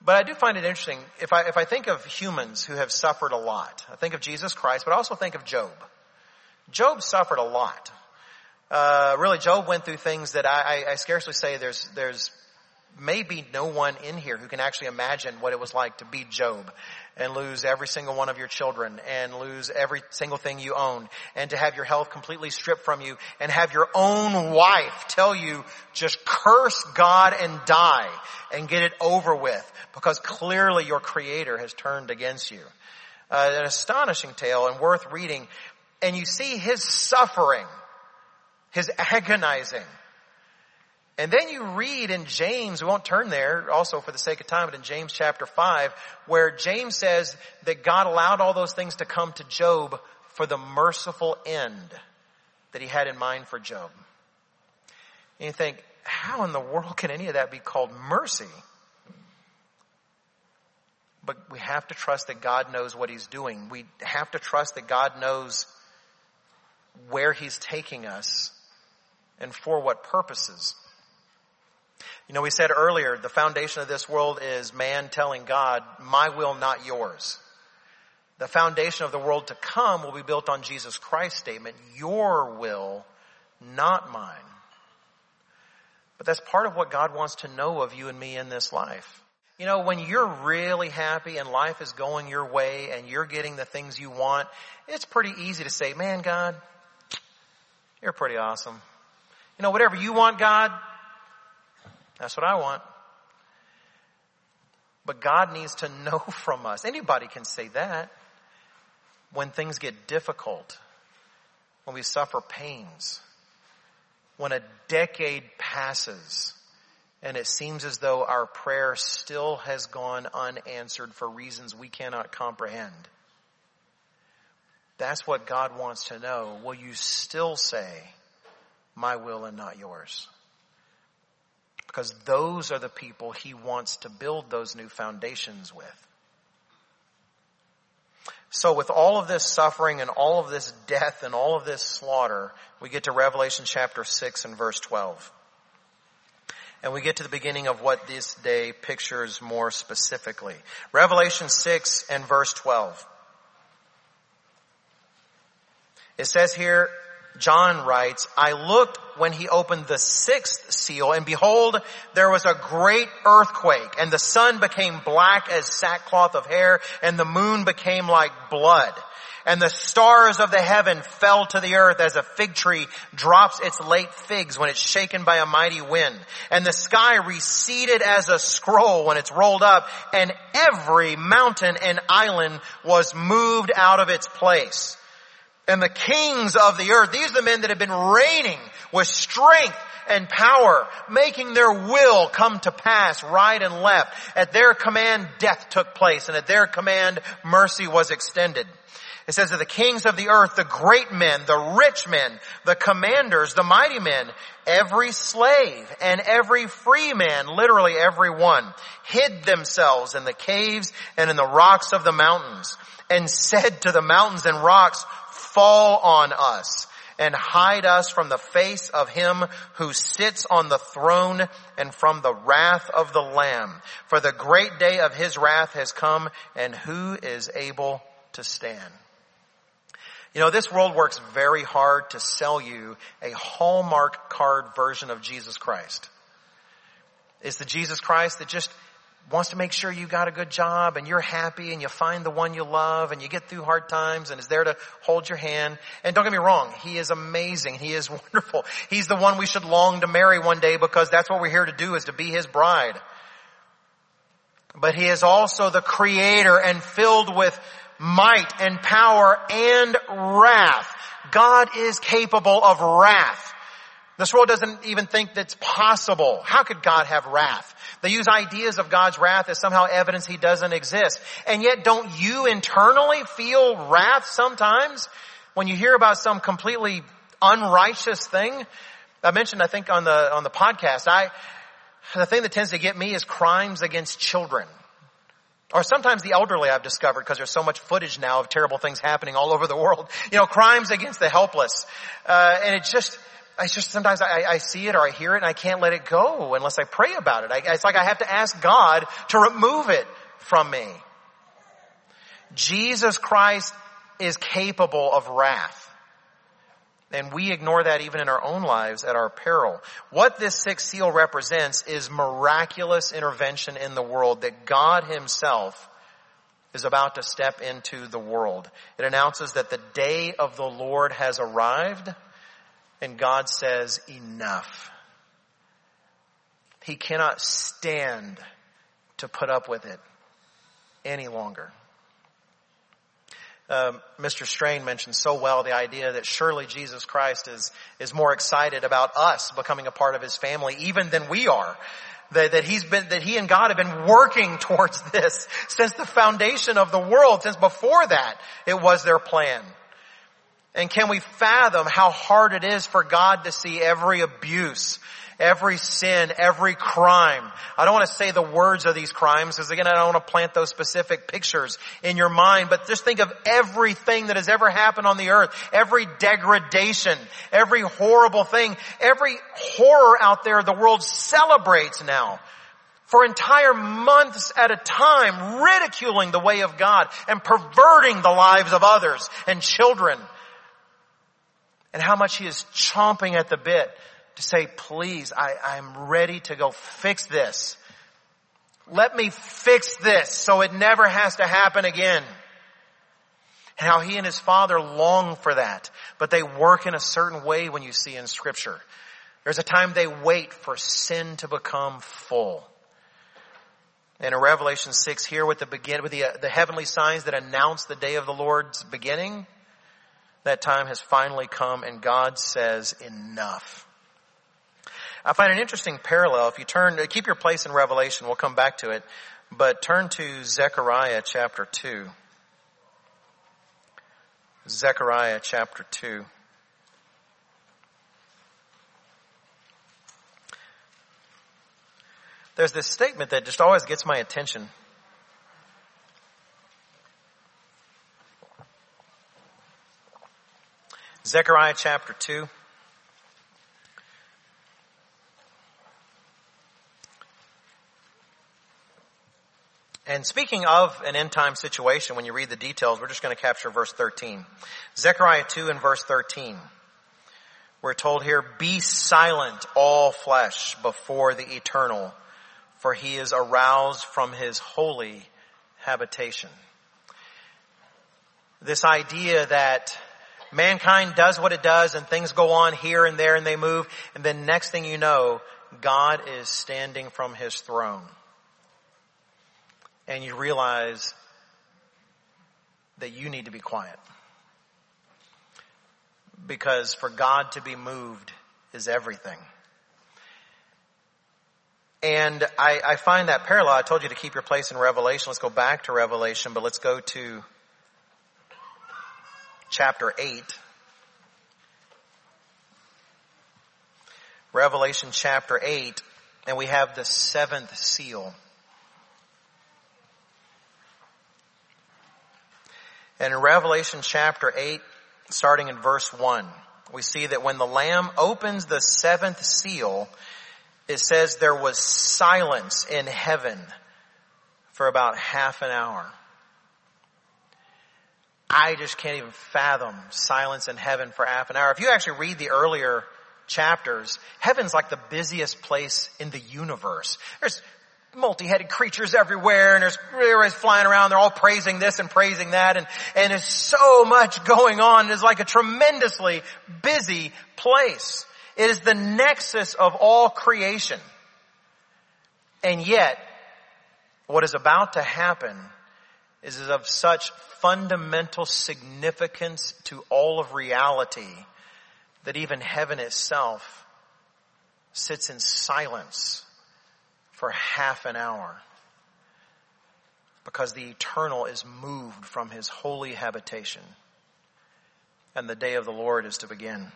But I do find it interesting, if I, if I think of humans who have suffered a lot, I think of Jesus Christ, but I also think of Job. Job suffered a lot. Uh, really, Job went through things that I, I, I scarcely say there's, there's maybe no one in here who can actually imagine what it was like to be Job and lose every single one of your children and lose every single thing you own and to have your health completely stripped from you and have your own wife tell you just curse God and die and get it over with, because clearly your creator has turned against you. Uh, an astonishing tale and worth reading. And you see his suffering, his agonizing. And then you read in James, we won't turn there also for the sake of time, but in James chapter five, where James says that God allowed all those things to come to Job for the merciful end that he had in mind for Job. And you think, how in the world can any of that be called mercy? But we have to trust that God knows what he's doing. We have to trust that God knows where he's taking us and for what purposes. You know, we said earlier, the foundation of this world is man telling God, my will, not yours. The foundation of the world to come will be built on Jesus Christ's statement, your will, not mine. But that's part of what God wants to know of you and me in this life. You know, when you're really happy and life is going your way and you're getting the things you want, it's pretty easy to say, man, God, you're pretty awesome. You know, whatever you want, God, that's what I want. But God needs to know from us. Anybody can say that when things get difficult, when we suffer pains, when a decade passes, and it seems as though our prayer still has gone unanswered for reasons we cannot comprehend. That's what God wants to know. Will you still say, my will and not yours? Because those are the people he wants to build those new foundations with. So with all of this suffering and all of this death and all of this slaughter, we get to Revelation chapter six and verse twelve. And we get to the beginning of what this day pictures more specifically. Revelation six and verse twelve. It says here, John writes, I looked when he opened the sixth seal, and behold, there was a great earthquake, and the sun became black as sackcloth of hair, and the moon became like blood. And the stars of the heaven fell to the earth as a fig tree drops its late figs when it's shaken by a mighty wind. And the sky receded as a scroll when it's rolled up, and every mountain and island was moved out of its place. And the kings of the earth, these are the men that have been reigning with strength and power, making their will come to pass right and left. At their command, death took place, and at their command, mercy was extended. It says that the kings of the earth, the great men, the rich men, the commanders, the mighty men, every slave and every free man, literally every one, hid themselves in the caves and in the rocks of the mountains, and said to the mountains and rocks, fall on us and hide us from the face of him who sits on the throne and from the wrath of the Lamb. For the great day of his wrath has come, and who is able to stand? You know, this world works very hard to sell you a Hallmark card version of Jesus Christ. It's the Jesus Christ that just wants to make sure you got a good job and you're happy and you find the one you love and you get through hard times and is there to hold your hand. And don't get me wrong, he is amazing. He is wonderful. He's the one we should long to marry one day, because that's what we're here to do, is to be his bride. But he is also the creator and filled with might and power and wrath. God is capable of wrath. This world doesn't even think that's possible. How could God have wrath? They use ideas of God's wrath as somehow evidence he doesn't exist. And yet, don't you internally feel wrath sometimes when you hear about some completely unrighteous thing? I mentioned, I think, on the on the podcast, I the thing that tends to get me is crimes against children. Or sometimes the elderly, I've discovered, because there's so much footage now of terrible things happening all over the world. You know, crimes against the helpless. Uh, and it just, it's just sometimes I, I see it or I hear it and I can't let it go unless I pray about it. I, it's like I have to ask God to remove it from me. Jesus Christ is capable of wrath. And we ignore that even in our own lives at our peril. What this sixth seal represents is miraculous intervention in the world that God himself is about to step into the world. It announces that the day of the Lord has arrived, and God says, enough. He cannot stand to put up with it any longer. um, Mister Strain mentioned so well, the idea that surely Jesus Christ is is more excited about us becoming a part of his family even than we are. That, that he's been, that he and God have been working towards this since the foundation of the world, since before that, it was their plan. And can we fathom how hard it is for God to see every abuse, every sin, every crime? I don't want to say the words of these crimes because again, I don't want to plant those specific pictures in your mind, but just think of everything that has ever happened on the earth, every degradation, every horrible thing, every horror out there the world celebrates now. For entire months at a time, ridiculing the way of God and perverting the lives of others and children. And how much he is chomping at the bit to say, please, I, I'm ready to go fix this. Let me fix this so it never has to happen again. And how he and his father long for that. But they work in a certain way when you see in Scripture. There's a time they wait for sin to become full. And in Revelation six here with the begin, with the, uh, the heavenly signs that announce the day of the Lord's beginning. That time has finally come and God says enough. I find an interesting parallel. If you turn, keep your place in Revelation, we'll come back to it, but turn to Zechariah chapter two. Zechariah chapter two. There's this statement that just always gets my attention. Zechariah chapter two. And speaking of an end-time situation, when you read the details, we're just going to capture verse thirteen. Zechariah two and verse thirteen. We're told here, be silent, all flesh, before the Eternal, for he is aroused from his holy habitation. This idea that mankind does what it does and things go on here and there and they move. And then next thing you know, God is standing from his throne. And you realize that you need to be quiet. Because for God to be moved is everything. And I, I find that parallel. I told you to keep your place in Revelation. Let's go back to Revelation, but let's go to chapter eight. Revelation chapter eight. And we have the seventh seal. And in Revelation chapter eight, starting in verse one, we see that when the Lamb opens the seventh seal, it says there was silence in heaven for about half an hour. I just can't even fathom silence in heaven for half an hour. If you actually read the earlier chapters, heaven's like the busiest place in the universe. There's multi-headed creatures everywhere and there's rays flying around. They're all praising this and praising that. And, and there's so much going on. It's like a tremendously busy place. It is the nexus of all creation. And yet, what is about to happen is of such fundamental significance to all of reality that even heaven itself sits in silence for half an hour because the Eternal is moved from his holy habitation and the day of the Lord is to begin.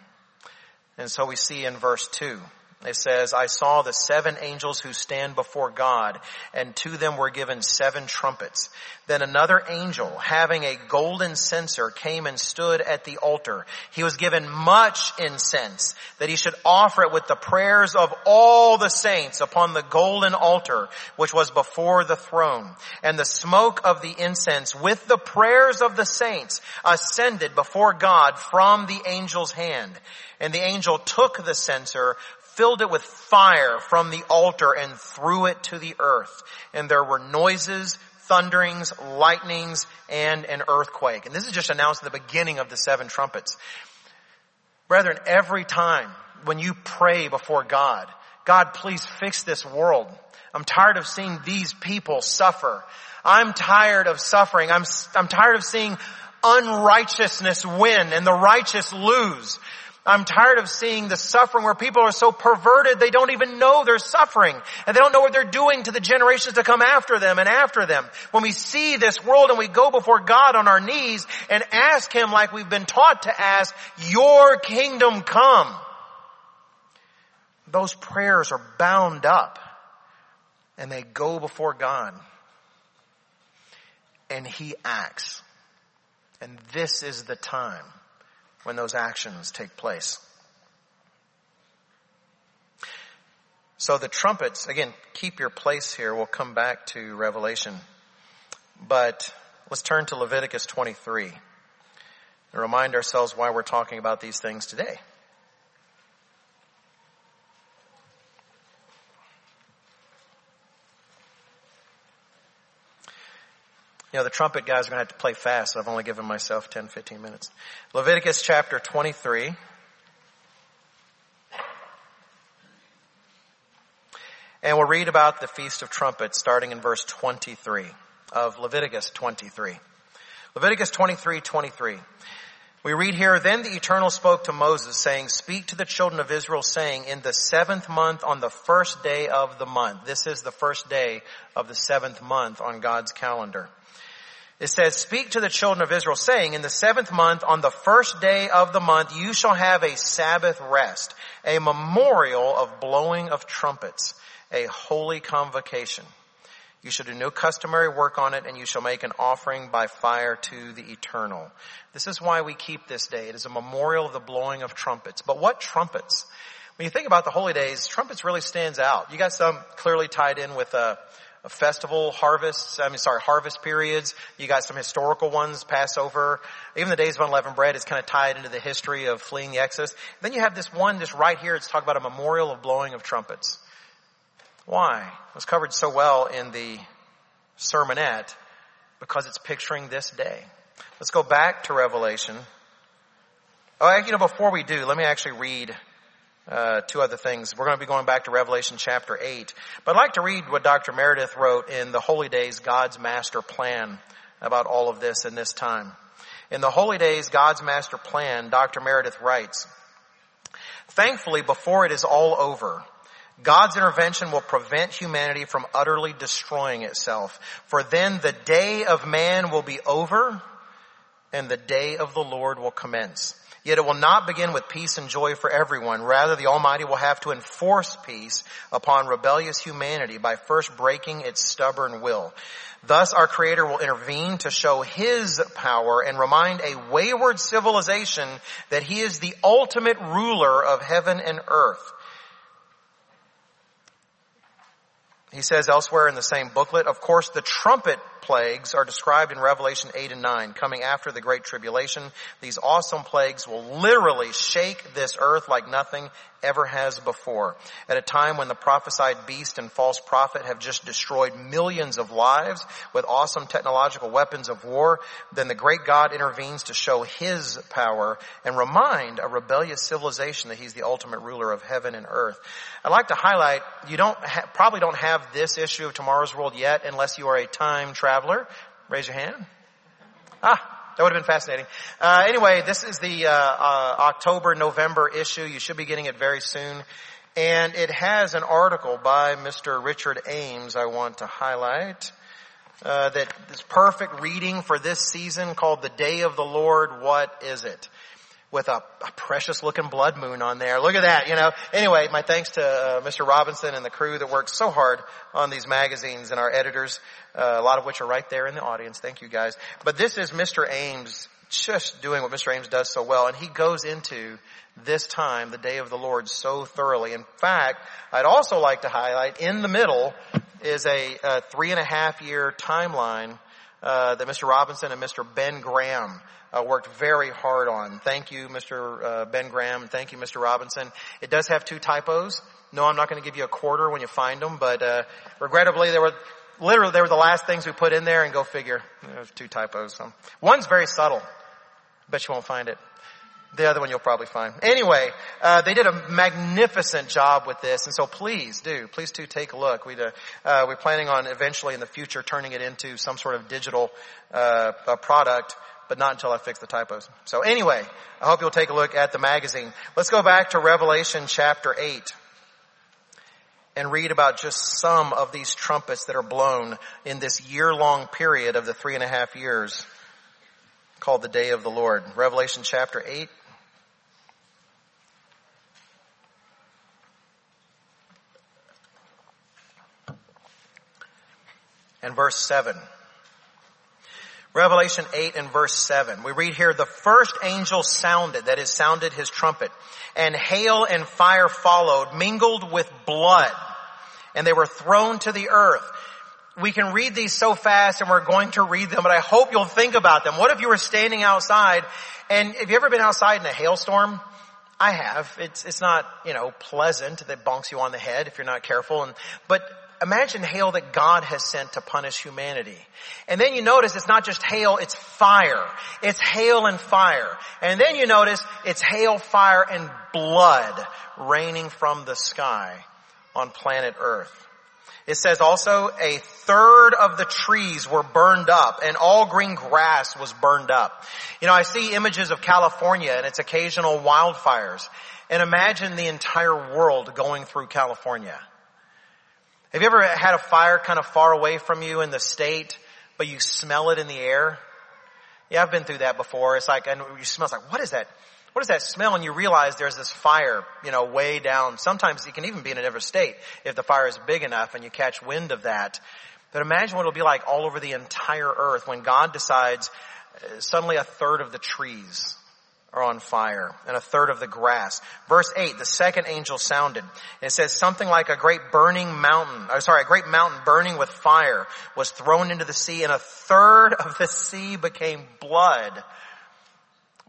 And so we see in verse two, it says, I saw the seven angels who stand before God, and to them were given seven trumpets. Then another angel, having a golden censer, came and stood at the altar. He was given much incense, that he should offer it with the prayers of all the saints upon the golden altar, which was before the throne. And the smoke of the incense, with the prayers of the saints, ascended before God from the angel's hand. And the angel took the censer, filled it with fire from the altar, and threw it to the earth. And there were noises, thunderings, lightnings, and an earthquake. And this is just announced at the beginning of the seven trumpets. Brethren, every time when you pray before God, God, please fix this world. I'm tired of seeing these people suffer. I'm tired of suffering. I'm, I'm tired of seeing unrighteousness win and the righteous lose. I'm tired of seeing the suffering where people are so perverted they don't even know they're suffering. And they don't know what they're doing to the generations to come after them and after them. When we see this world and we go before God on our knees and ask Him like we've been taught to ask, Your kingdom come. Those prayers are bound up and they go before God. And He acts. And this is the time when those actions take place. So the trumpets, again, keep your place here. We'll come back to Revelation. But let's turn to Leviticus twenty-three and remind ourselves why we're talking about these things today. You know, the trumpet guys are going to have to play fast. I've only given myself ten, fifteen minutes. Leviticus chapter twenty-three. And we'll read about the Feast of Trumpets starting in verse twenty-three of Leviticus twenty-three. Leviticus twenty-three, twenty-three. We read here, Then the Eternal spoke to Moses, saying, Speak to the children of Israel, saying, In the seventh month on the first day of the month. This is the first day of the seventh month on God's calendar. It says, Speak to the children of Israel, saying, In the seventh month, on the first day of the month, you shall have a Sabbath rest, a memorial of blowing of trumpets, a holy convocation. You shall do no customary work on it, and you shall make an offering by fire to the Eternal. This is why we keep this day. It is a memorial of the blowing of trumpets. But what trumpets? When you think about the holy days, trumpets really stands out. You got some clearly tied in with a... A festival harvests, I mean, sorry, harvest periods. You got some historical ones, Passover. Even the days of unleavened bread is kind of tied into the history of fleeing the Exodus. Then you have this one just right here. It's talking about a memorial of blowing of trumpets. Why? It was covered so well in the sermonette because it's picturing this day. Let's go back to Revelation. Oh, you know, before we do, let me actually read Uh, two other things. We're going to be going back to Revelation chapter eight. But I'd like to read what Doctor Meredith wrote in The Holy Days, God's Master Plan about all of this in this time. In The Holy Days, God's Master Plan, Doctor Meredith writes, Thankfully, before it is all over, God's intervention will prevent humanity from utterly destroying itself. For then the day of man will be over and the day of the Lord will commence. Yet it will not begin with peace and joy for everyone. Rather, the Almighty will have to enforce peace upon rebellious humanity by first breaking its stubborn will. Thus, our Creator will intervene to show His power and remind a wayward civilization that He is the ultimate ruler of heaven and earth. He says elsewhere in the same booklet, of course, the trumpet plagues are described in Revelation eight and nine. Coming after the Great Tribulation, these awesome plagues will literally shake this earth like nothing ever has before. At a time when the prophesied beast and false prophet have just destroyed millions of lives with awesome technological weapons of war, then the great God intervenes to show His power and remind a rebellious civilization that He's the ultimate ruler of heaven and earth. I'd like to highlight, you don't ha- probably don't have this issue of Tomorrow's World yet unless you are a time traveler. Raise your hand. Ah. That would have been fascinating. Uh, anyway, this is the uh, uh, October, November issue. You should be getting it very soon. And it has an article by Mister Richard Ames I want to highlight uh, that is perfect reading for this season called The Day of the Lord, What Is It? With a, a precious-looking blood moon on there. Look at that, you know. Anyway, my thanks to uh, Mister Robinson and the crew that works so hard on these magazines and our editors, uh, a lot of which are right there in the audience. Thank you, guys. But this is Mister Ames just doing what Mister Ames does so well, and he goes into this time, the Day of the Lord, so thoroughly. In fact, I'd also like to highlight, in the middle is a, a three-and-a-half-year timeline uh, that Mister Robinson and Mister Ben Graham Uh, worked very hard on. Thank you, Mister Uh, Ben Graham. Thank you, Mister Robinson. It does have two typos. No, I'm not going to give you a quarter when you find them, but uh, regrettably, they were literally they were the last things we put in there. And go figure, there's two typos. So. One's very subtle. Bet you won't find it. The other one you'll probably find. Anyway, uh, they did a magnificent job with this, and so please do, please do take a look. We'd, uh, uh, we're planning on eventually in the future turning it into some sort of digital uh, uh, product. but not until I fix the typos. So anyway, I hope you'll take a look at the magazine. Let's go back to Revelation chapter eight and read about just some of these trumpets that are blown in this year-long period of the three and a half years called the Day of the Lord. Revelation chapter eight. And verse seven. Revelation eight and verse seven. We read here, the first angel sounded, that is, sounded his trumpet, and hail and fire followed, mingled with blood, and they were thrown to the earth. We can read these so fast, and we're going to read them, but I hope you'll think about them. What if you were standing outside, and have you ever been outside in a hailstorm? I have. It's, it's not, you know, pleasant. That bonks you on the head if you're not careful, and, but imagine hail that God has sent to punish humanity. And then you notice it's not just hail, it's fire. It's hail and fire. And then you notice it's hail, fire, and blood raining from the sky on planet Earth. It says also a third of the trees were burned up and all green grass was burned up. You know, I see images of California and its occasional wildfires. And imagine the entire world going through California. Have you ever had a fire kind of far away from you in the state, but you smell it in the air? Yeah, I've been through that before. It's like, and you smell, it's like, what is that? What is that smell? And you realize there's this fire, you know, way down. Sometimes it can even be in another state if the fire is big enough and you catch wind of that. But imagine what it'll be like all over the entire earth when God decides uh, suddenly a third of the trees are on fire, and a third of the grass. Verse eight, the second angel sounded. It says something like a great burning mountain, oh sorry, a great mountain burning with fire was thrown into the sea, and a third of the sea became blood.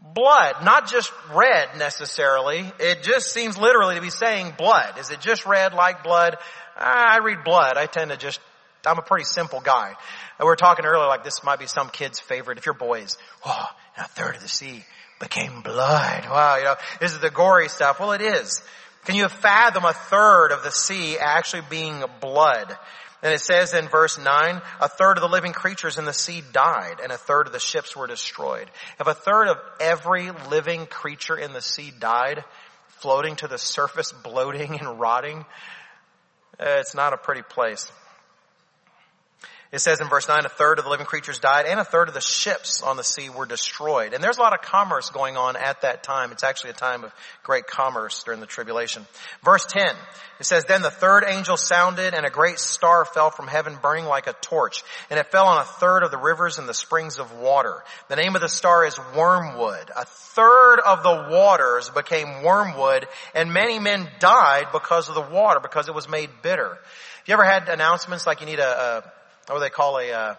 Blood, not just red necessarily. It just seems literally to be saying blood. Is it just red like blood? I read blood. I tend to just, I'm a pretty simple guy. We were talking earlier like this might be some kid's favorite. If you're boys, oh, and a third of the sea became blood. Wow, you know, this is the gory stuff. Well, it is. Can you fathom a third of the sea actually being blood? And it says in verse nine, a third of the living creatures in the sea died, and a third of the ships were destroyed. If a third of every living creature in the sea died, floating to the surface, bloating and rotting, it's not a pretty place. It says in verse nine, a third of the living creatures died and a third of the ships on the sea were destroyed. And there's a lot of commerce going on at that time. It's actually a time of great commerce during the tribulation. Verse ten, it says, then the third angel sounded and a great star fell from heaven burning like a torch. And it fell on a third of the rivers and the springs of water. The name of the star is Wormwood. A third of the waters became wormwood, and many men died because of the water, because it was made bitter. Have you ever had announcements like you need a... a Or they call a, uh,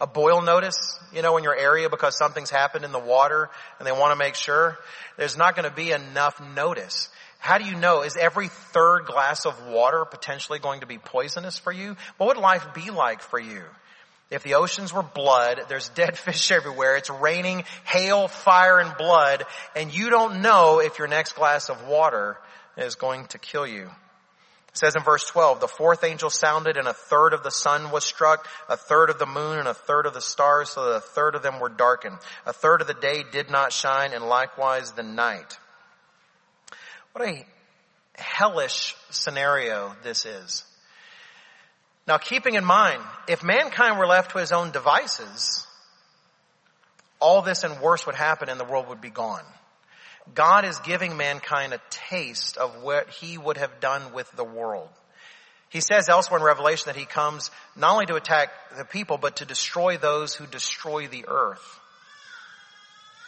a boil notice, you know, in your area because something's happened in the water and they want to make sure? There's not going to be enough notice. How do you know? Is every third glass of water potentially going to be poisonous for you? What would life be like for you? If the oceans were blood, there's dead fish everywhere, it's raining hail, fire, and blood, and you don't know if your next glass of water is going to kill you. It says in verse twelve, the fourth angel sounded and a third of the sun was struck, a third of the moon and a third of the stars, so that a third of them were darkened. A third of the day did not shine, and likewise the night. What a hellish scenario this is. Now, keeping in mind, if mankind were left to his own devices, all this and worse would happen and the world would be gone. God is giving mankind a taste of what he would have done with the world. He says elsewhere in Revelation that he comes not only to attack the people, but to destroy those who destroy the earth.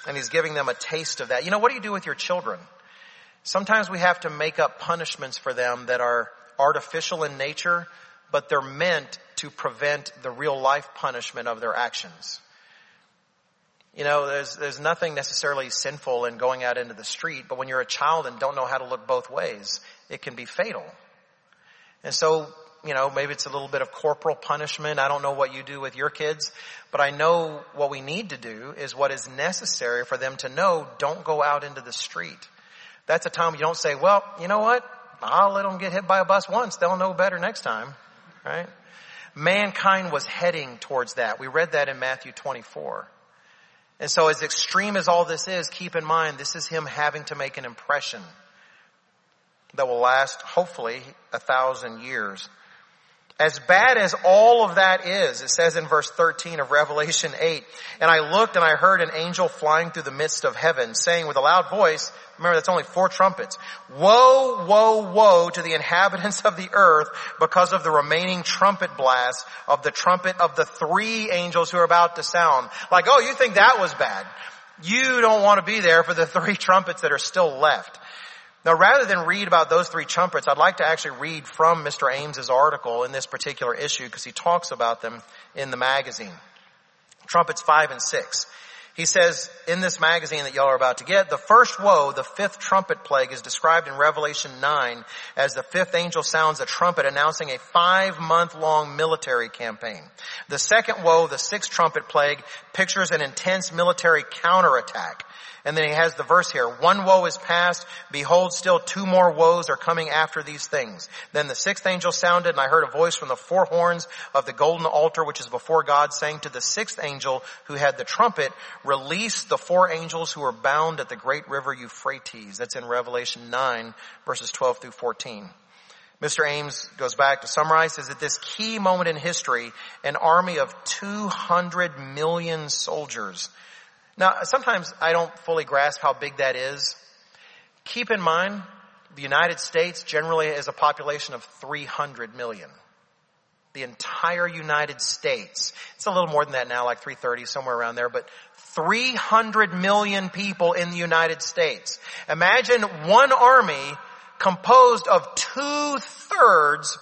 And he's giving them a taste of that. You know, what do you do with your children? Sometimes we have to make up punishments for them that are artificial in nature, but they're meant to prevent the real life punishment of their actions. You know, there's there's nothing necessarily sinful in going out into the street, but when you're a child and don't know how to look both ways, it can be fatal. And so, you know, maybe it's a little bit of corporal punishment. I don't know what you do with your kids, but I know what we need to do is what is necessary for them to know, don't go out into the street. That's a time you don't say, well, you know what? I'll let them get hit by a bus once. They'll know better next time, right? Mankind was heading towards that. We read that in Matthew twenty-four. And so as extreme as all this is, keep in mind, this is him having to make an impression that will last, hopefully, a thousand years. As bad as all of that is, it says in verse thirteen of Revelation eight, and I looked and I heard an angel flying through the midst of heaven, saying with a loud voice, remember that's only four trumpets, woe, woe, woe to the inhabitants of the earth because of the remaining trumpet blast of the trumpet of the three angels who are about to sound. Like, oh, you think that was bad. You don't want to be there for the three trumpets that are still left. Now, rather than read about those three trumpets, I'd like to actually read from Mister Ames's article in this particular issue because he talks about them in the magazine. Trumpets five and six. He says in this magazine that y'all are about to get, the first woe, the fifth trumpet plague, is described in Revelation nine as the fifth angel sounds a trumpet announcing a five-month-long military campaign. The second woe, the sixth trumpet plague, pictures an intense military counterattack. And then he has the verse here, one woe is past, behold, still two more woes are coming after these things. Then the sixth angel sounded, and I heard a voice from the four horns of the golden altar, which is before God, saying to the sixth angel who had the trumpet, release the four angels who are bound at the great river Euphrates. That's in Revelation nine, verses twelve through fourteen. Mister Ames goes back to summarize, says at this key moment in history, an army of two hundred million soldiers. Now, sometimes I don't fully grasp how big that is. Keep in mind, the United States generally is a population of three hundred million. The entire United States. It's a little more than that now, like three thirty, somewhere around there, but three hundred million people in the United States. Imagine one army composed of two-thirds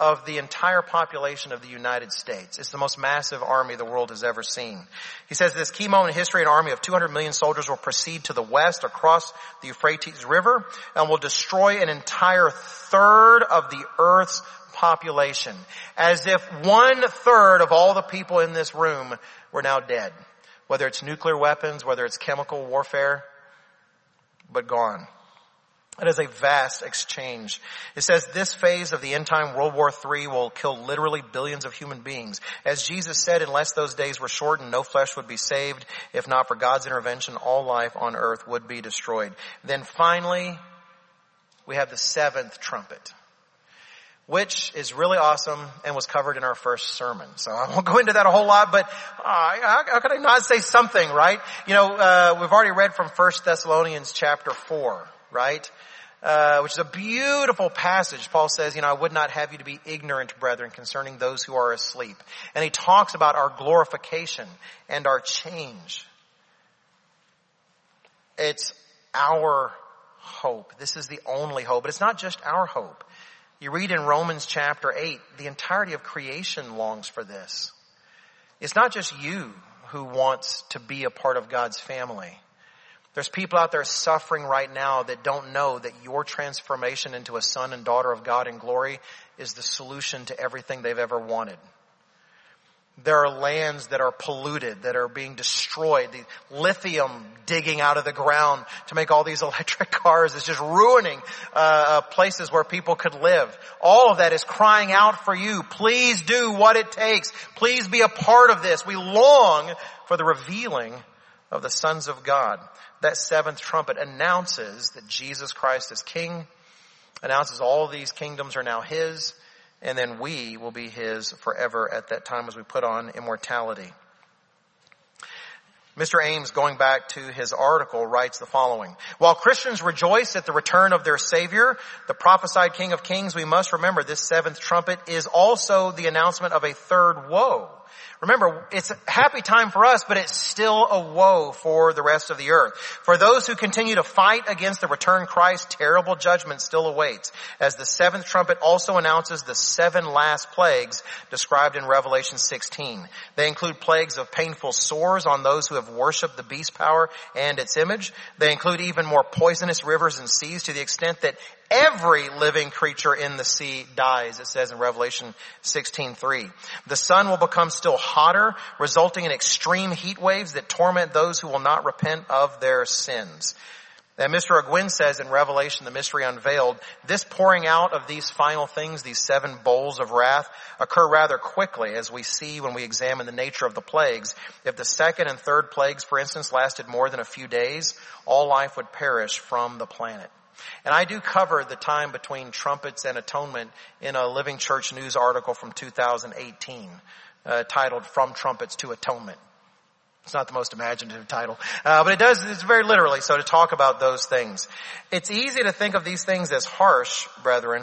of the entire population of the United States. It's the most massive army the world has ever seen. He says this key moment in history, an army of two hundred million soldiers will proceed to the west across the Euphrates River and will destroy an entire third of the earth's population. As if one third of all the people in this room were now dead. Whether it's nuclear weapons, whether it's chemical warfare, but gone. It is a vast exchange. It says this phase of the end time, World War Three, will kill literally billions of human beings. As Jesus said, unless those days were shortened, no flesh would be saved. If not for God's intervention, all life on earth would be destroyed. Then finally, we have the seventh trumpet, which is really awesome and was covered in our first sermon. So I won't go into that a whole lot, but uh, how, how could I not say something, right? You know, uh, we've already read from First Thessalonians chapter four, right? Uh, which is a beautiful passage. Paul says, you know, I would not have you to be ignorant, brethren, concerning those who are asleep. And he talks about our glorification and our change. It's our hope. This is the only hope. But it's not just our hope. You read in Romans chapter eight, the entirety of creation longs for this. It's not just you who wants to be a part of God's family. There's people out there suffering right now that don't know that your transformation into a son and daughter of God in glory is the solution to everything they've ever wanted. There are lands that are polluted, that are being destroyed. The lithium digging out of the ground to make all these electric cars is just ruining uh, places where people could live. All of that is crying out for you. Please do what it takes. Please be a part of this. We long for the revealing of the sons of God. That seventh trumpet announces that Jesus Christ is king, announces all these kingdoms are now his. And then we will be his forever at that time as we put on immortality. Mister Ames, going back to his article, writes the following. While Christians rejoice at the return of their Savior, the prophesied King of Kings, we must remember this seventh trumpet is also the announcement of a third woe. Remember, it's a happy time for us, but it's still a woe for the rest of the earth. For those who continue to fight against the return Christ, terrible judgment still awaits, as the seventh trumpet also announces the seven last plagues described in Revelation sixteen. They include plagues of painful sores on those who have worshipped the beast power and its image. They include even more poisonous rivers and seas to the extent that every living creature in the sea dies, it says in Revelation sixteen three. The sun will become still hotter, resulting in extreme heat waves that torment those who will not repent of their sins. And Mister Aguin says in Revelation, the mystery unveiled, this pouring out of these final things, these seven bowls of wrath, occur rather quickly, as we see when we examine the nature of the plagues. If the second and third plagues, for instance, lasted more than a few days, all life would perish from the planet. And I do cover the time between trumpets and atonement in a Living Church News article from two thousand eighteen uh, titled From Trumpets to Atonement. It's not the most imaginative title, uh, but it does, it's very literally so to talk about those things. It's easy to think of these things as harsh, brethren,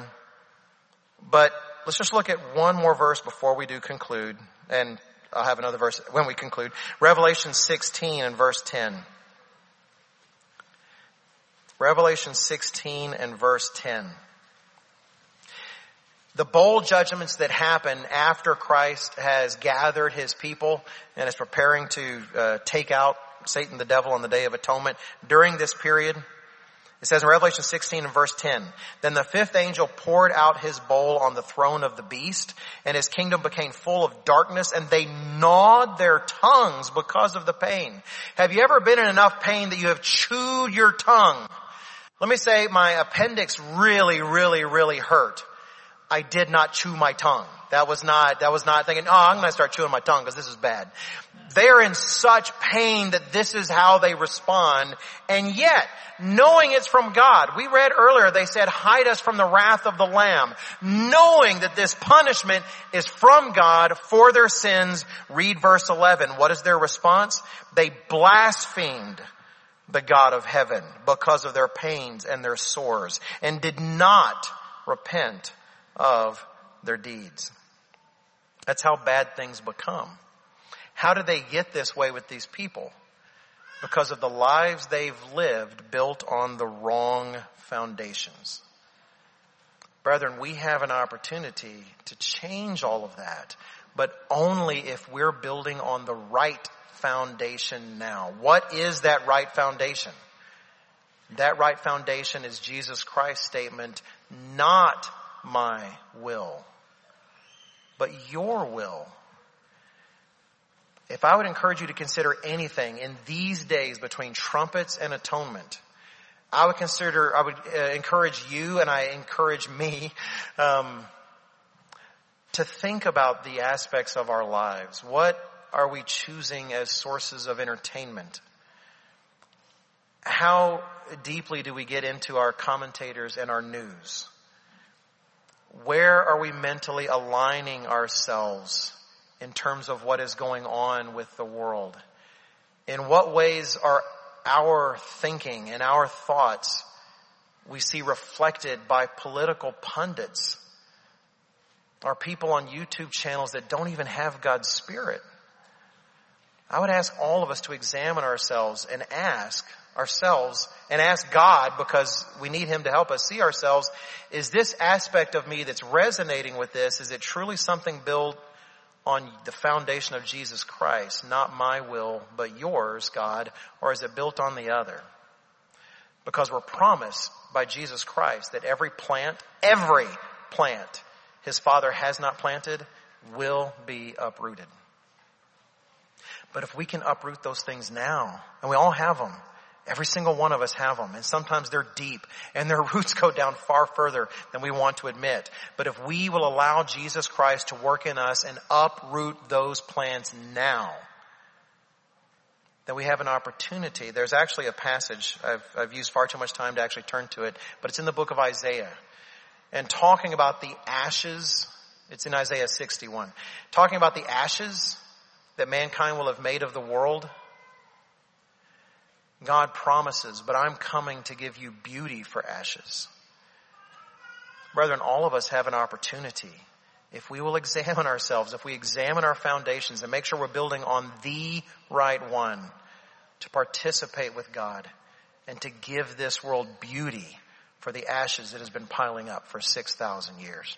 but let's just look at one more verse before we do conclude, and I'll have another verse when we conclude. Revelation sixteen and verse ten. Revelation sixteen and verse ten. The bold judgments that happen after Christ has gathered his people and is preparing to uh, take out Satan the devil on the Day of Atonement during this period. It says in Revelation sixteen and verse ten, then the fifth angel poured out his bowl on the throne of the beast, and his kingdom became full of darkness, and they gnawed their tongues because of the pain. Have you ever been in enough pain that you have chewed your tongue? Let me say my appendix really, really, really hurt. I did not chew my tongue. That was not, that was not thinking, oh, I'm going to start chewing my tongue because this is bad. They're in such pain that this is how they respond. And yet, knowing it's from God, we read earlier, they said, hide us from the wrath of the Lamb. Knowing that this punishment is from God for their sins. Read verse eleven. What is their response? They blasphemed the God of heaven because of their pains and their sores, and did not repent of their deeds. That's how bad things become. How do they get this way with these people? Because of the lives they've lived built on the wrong foundations. Brethren, we have an opportunity to change all of that, but only if we're building on the right foundation now. What is that right foundation? That right foundation is Jesus Christ's statement, not my will, but your will. If I would encourage you to consider anything in these days between trumpets and atonement, I would consider, I would uh, encourage you, and I encourage me, um, to think about the aspects of our lives. What are we choosing as sources of entertainment? How deeply do we get into our commentators and our news? Where are we mentally aligning ourselves in terms of what is going on with the world? In what ways are our thinking and our thoughts we see reflected by political pundits? Are people on YouTube channels that don't even have God's Spirit? I would ask all of us to examine ourselves and ask ourselves and ask God, because we need him to help us see ourselves, is this aspect of me that's resonating with this, is it truly something built on the foundation of Jesus Christ, not my will, but yours, God, or is it built on the other? Because we're promised by Jesus Christ that every plant, every plant his Father has not planted will be uprooted. But if we can uproot those things now, and we all have them, every single one of us have them, and sometimes they're deep, and their roots go down far further than we want to admit. But if we will allow Jesus Christ to work in us and uproot those plants now, then we have an opportunity. There's actually a passage, I've, I've used far too much time to actually turn to it, but it's in the book of Isaiah. And talking about the ashes, it's in Isaiah sixty-one, talking about the ashes that mankind will have made of the world, God promises, but I'm coming to give you beauty for ashes. Brethren, all of us have an opportunity. If we will examine ourselves, if we examine our foundations and make sure we're building on the right one, to participate with God and to give this world beauty for the ashes that has been piling up for six thousand years.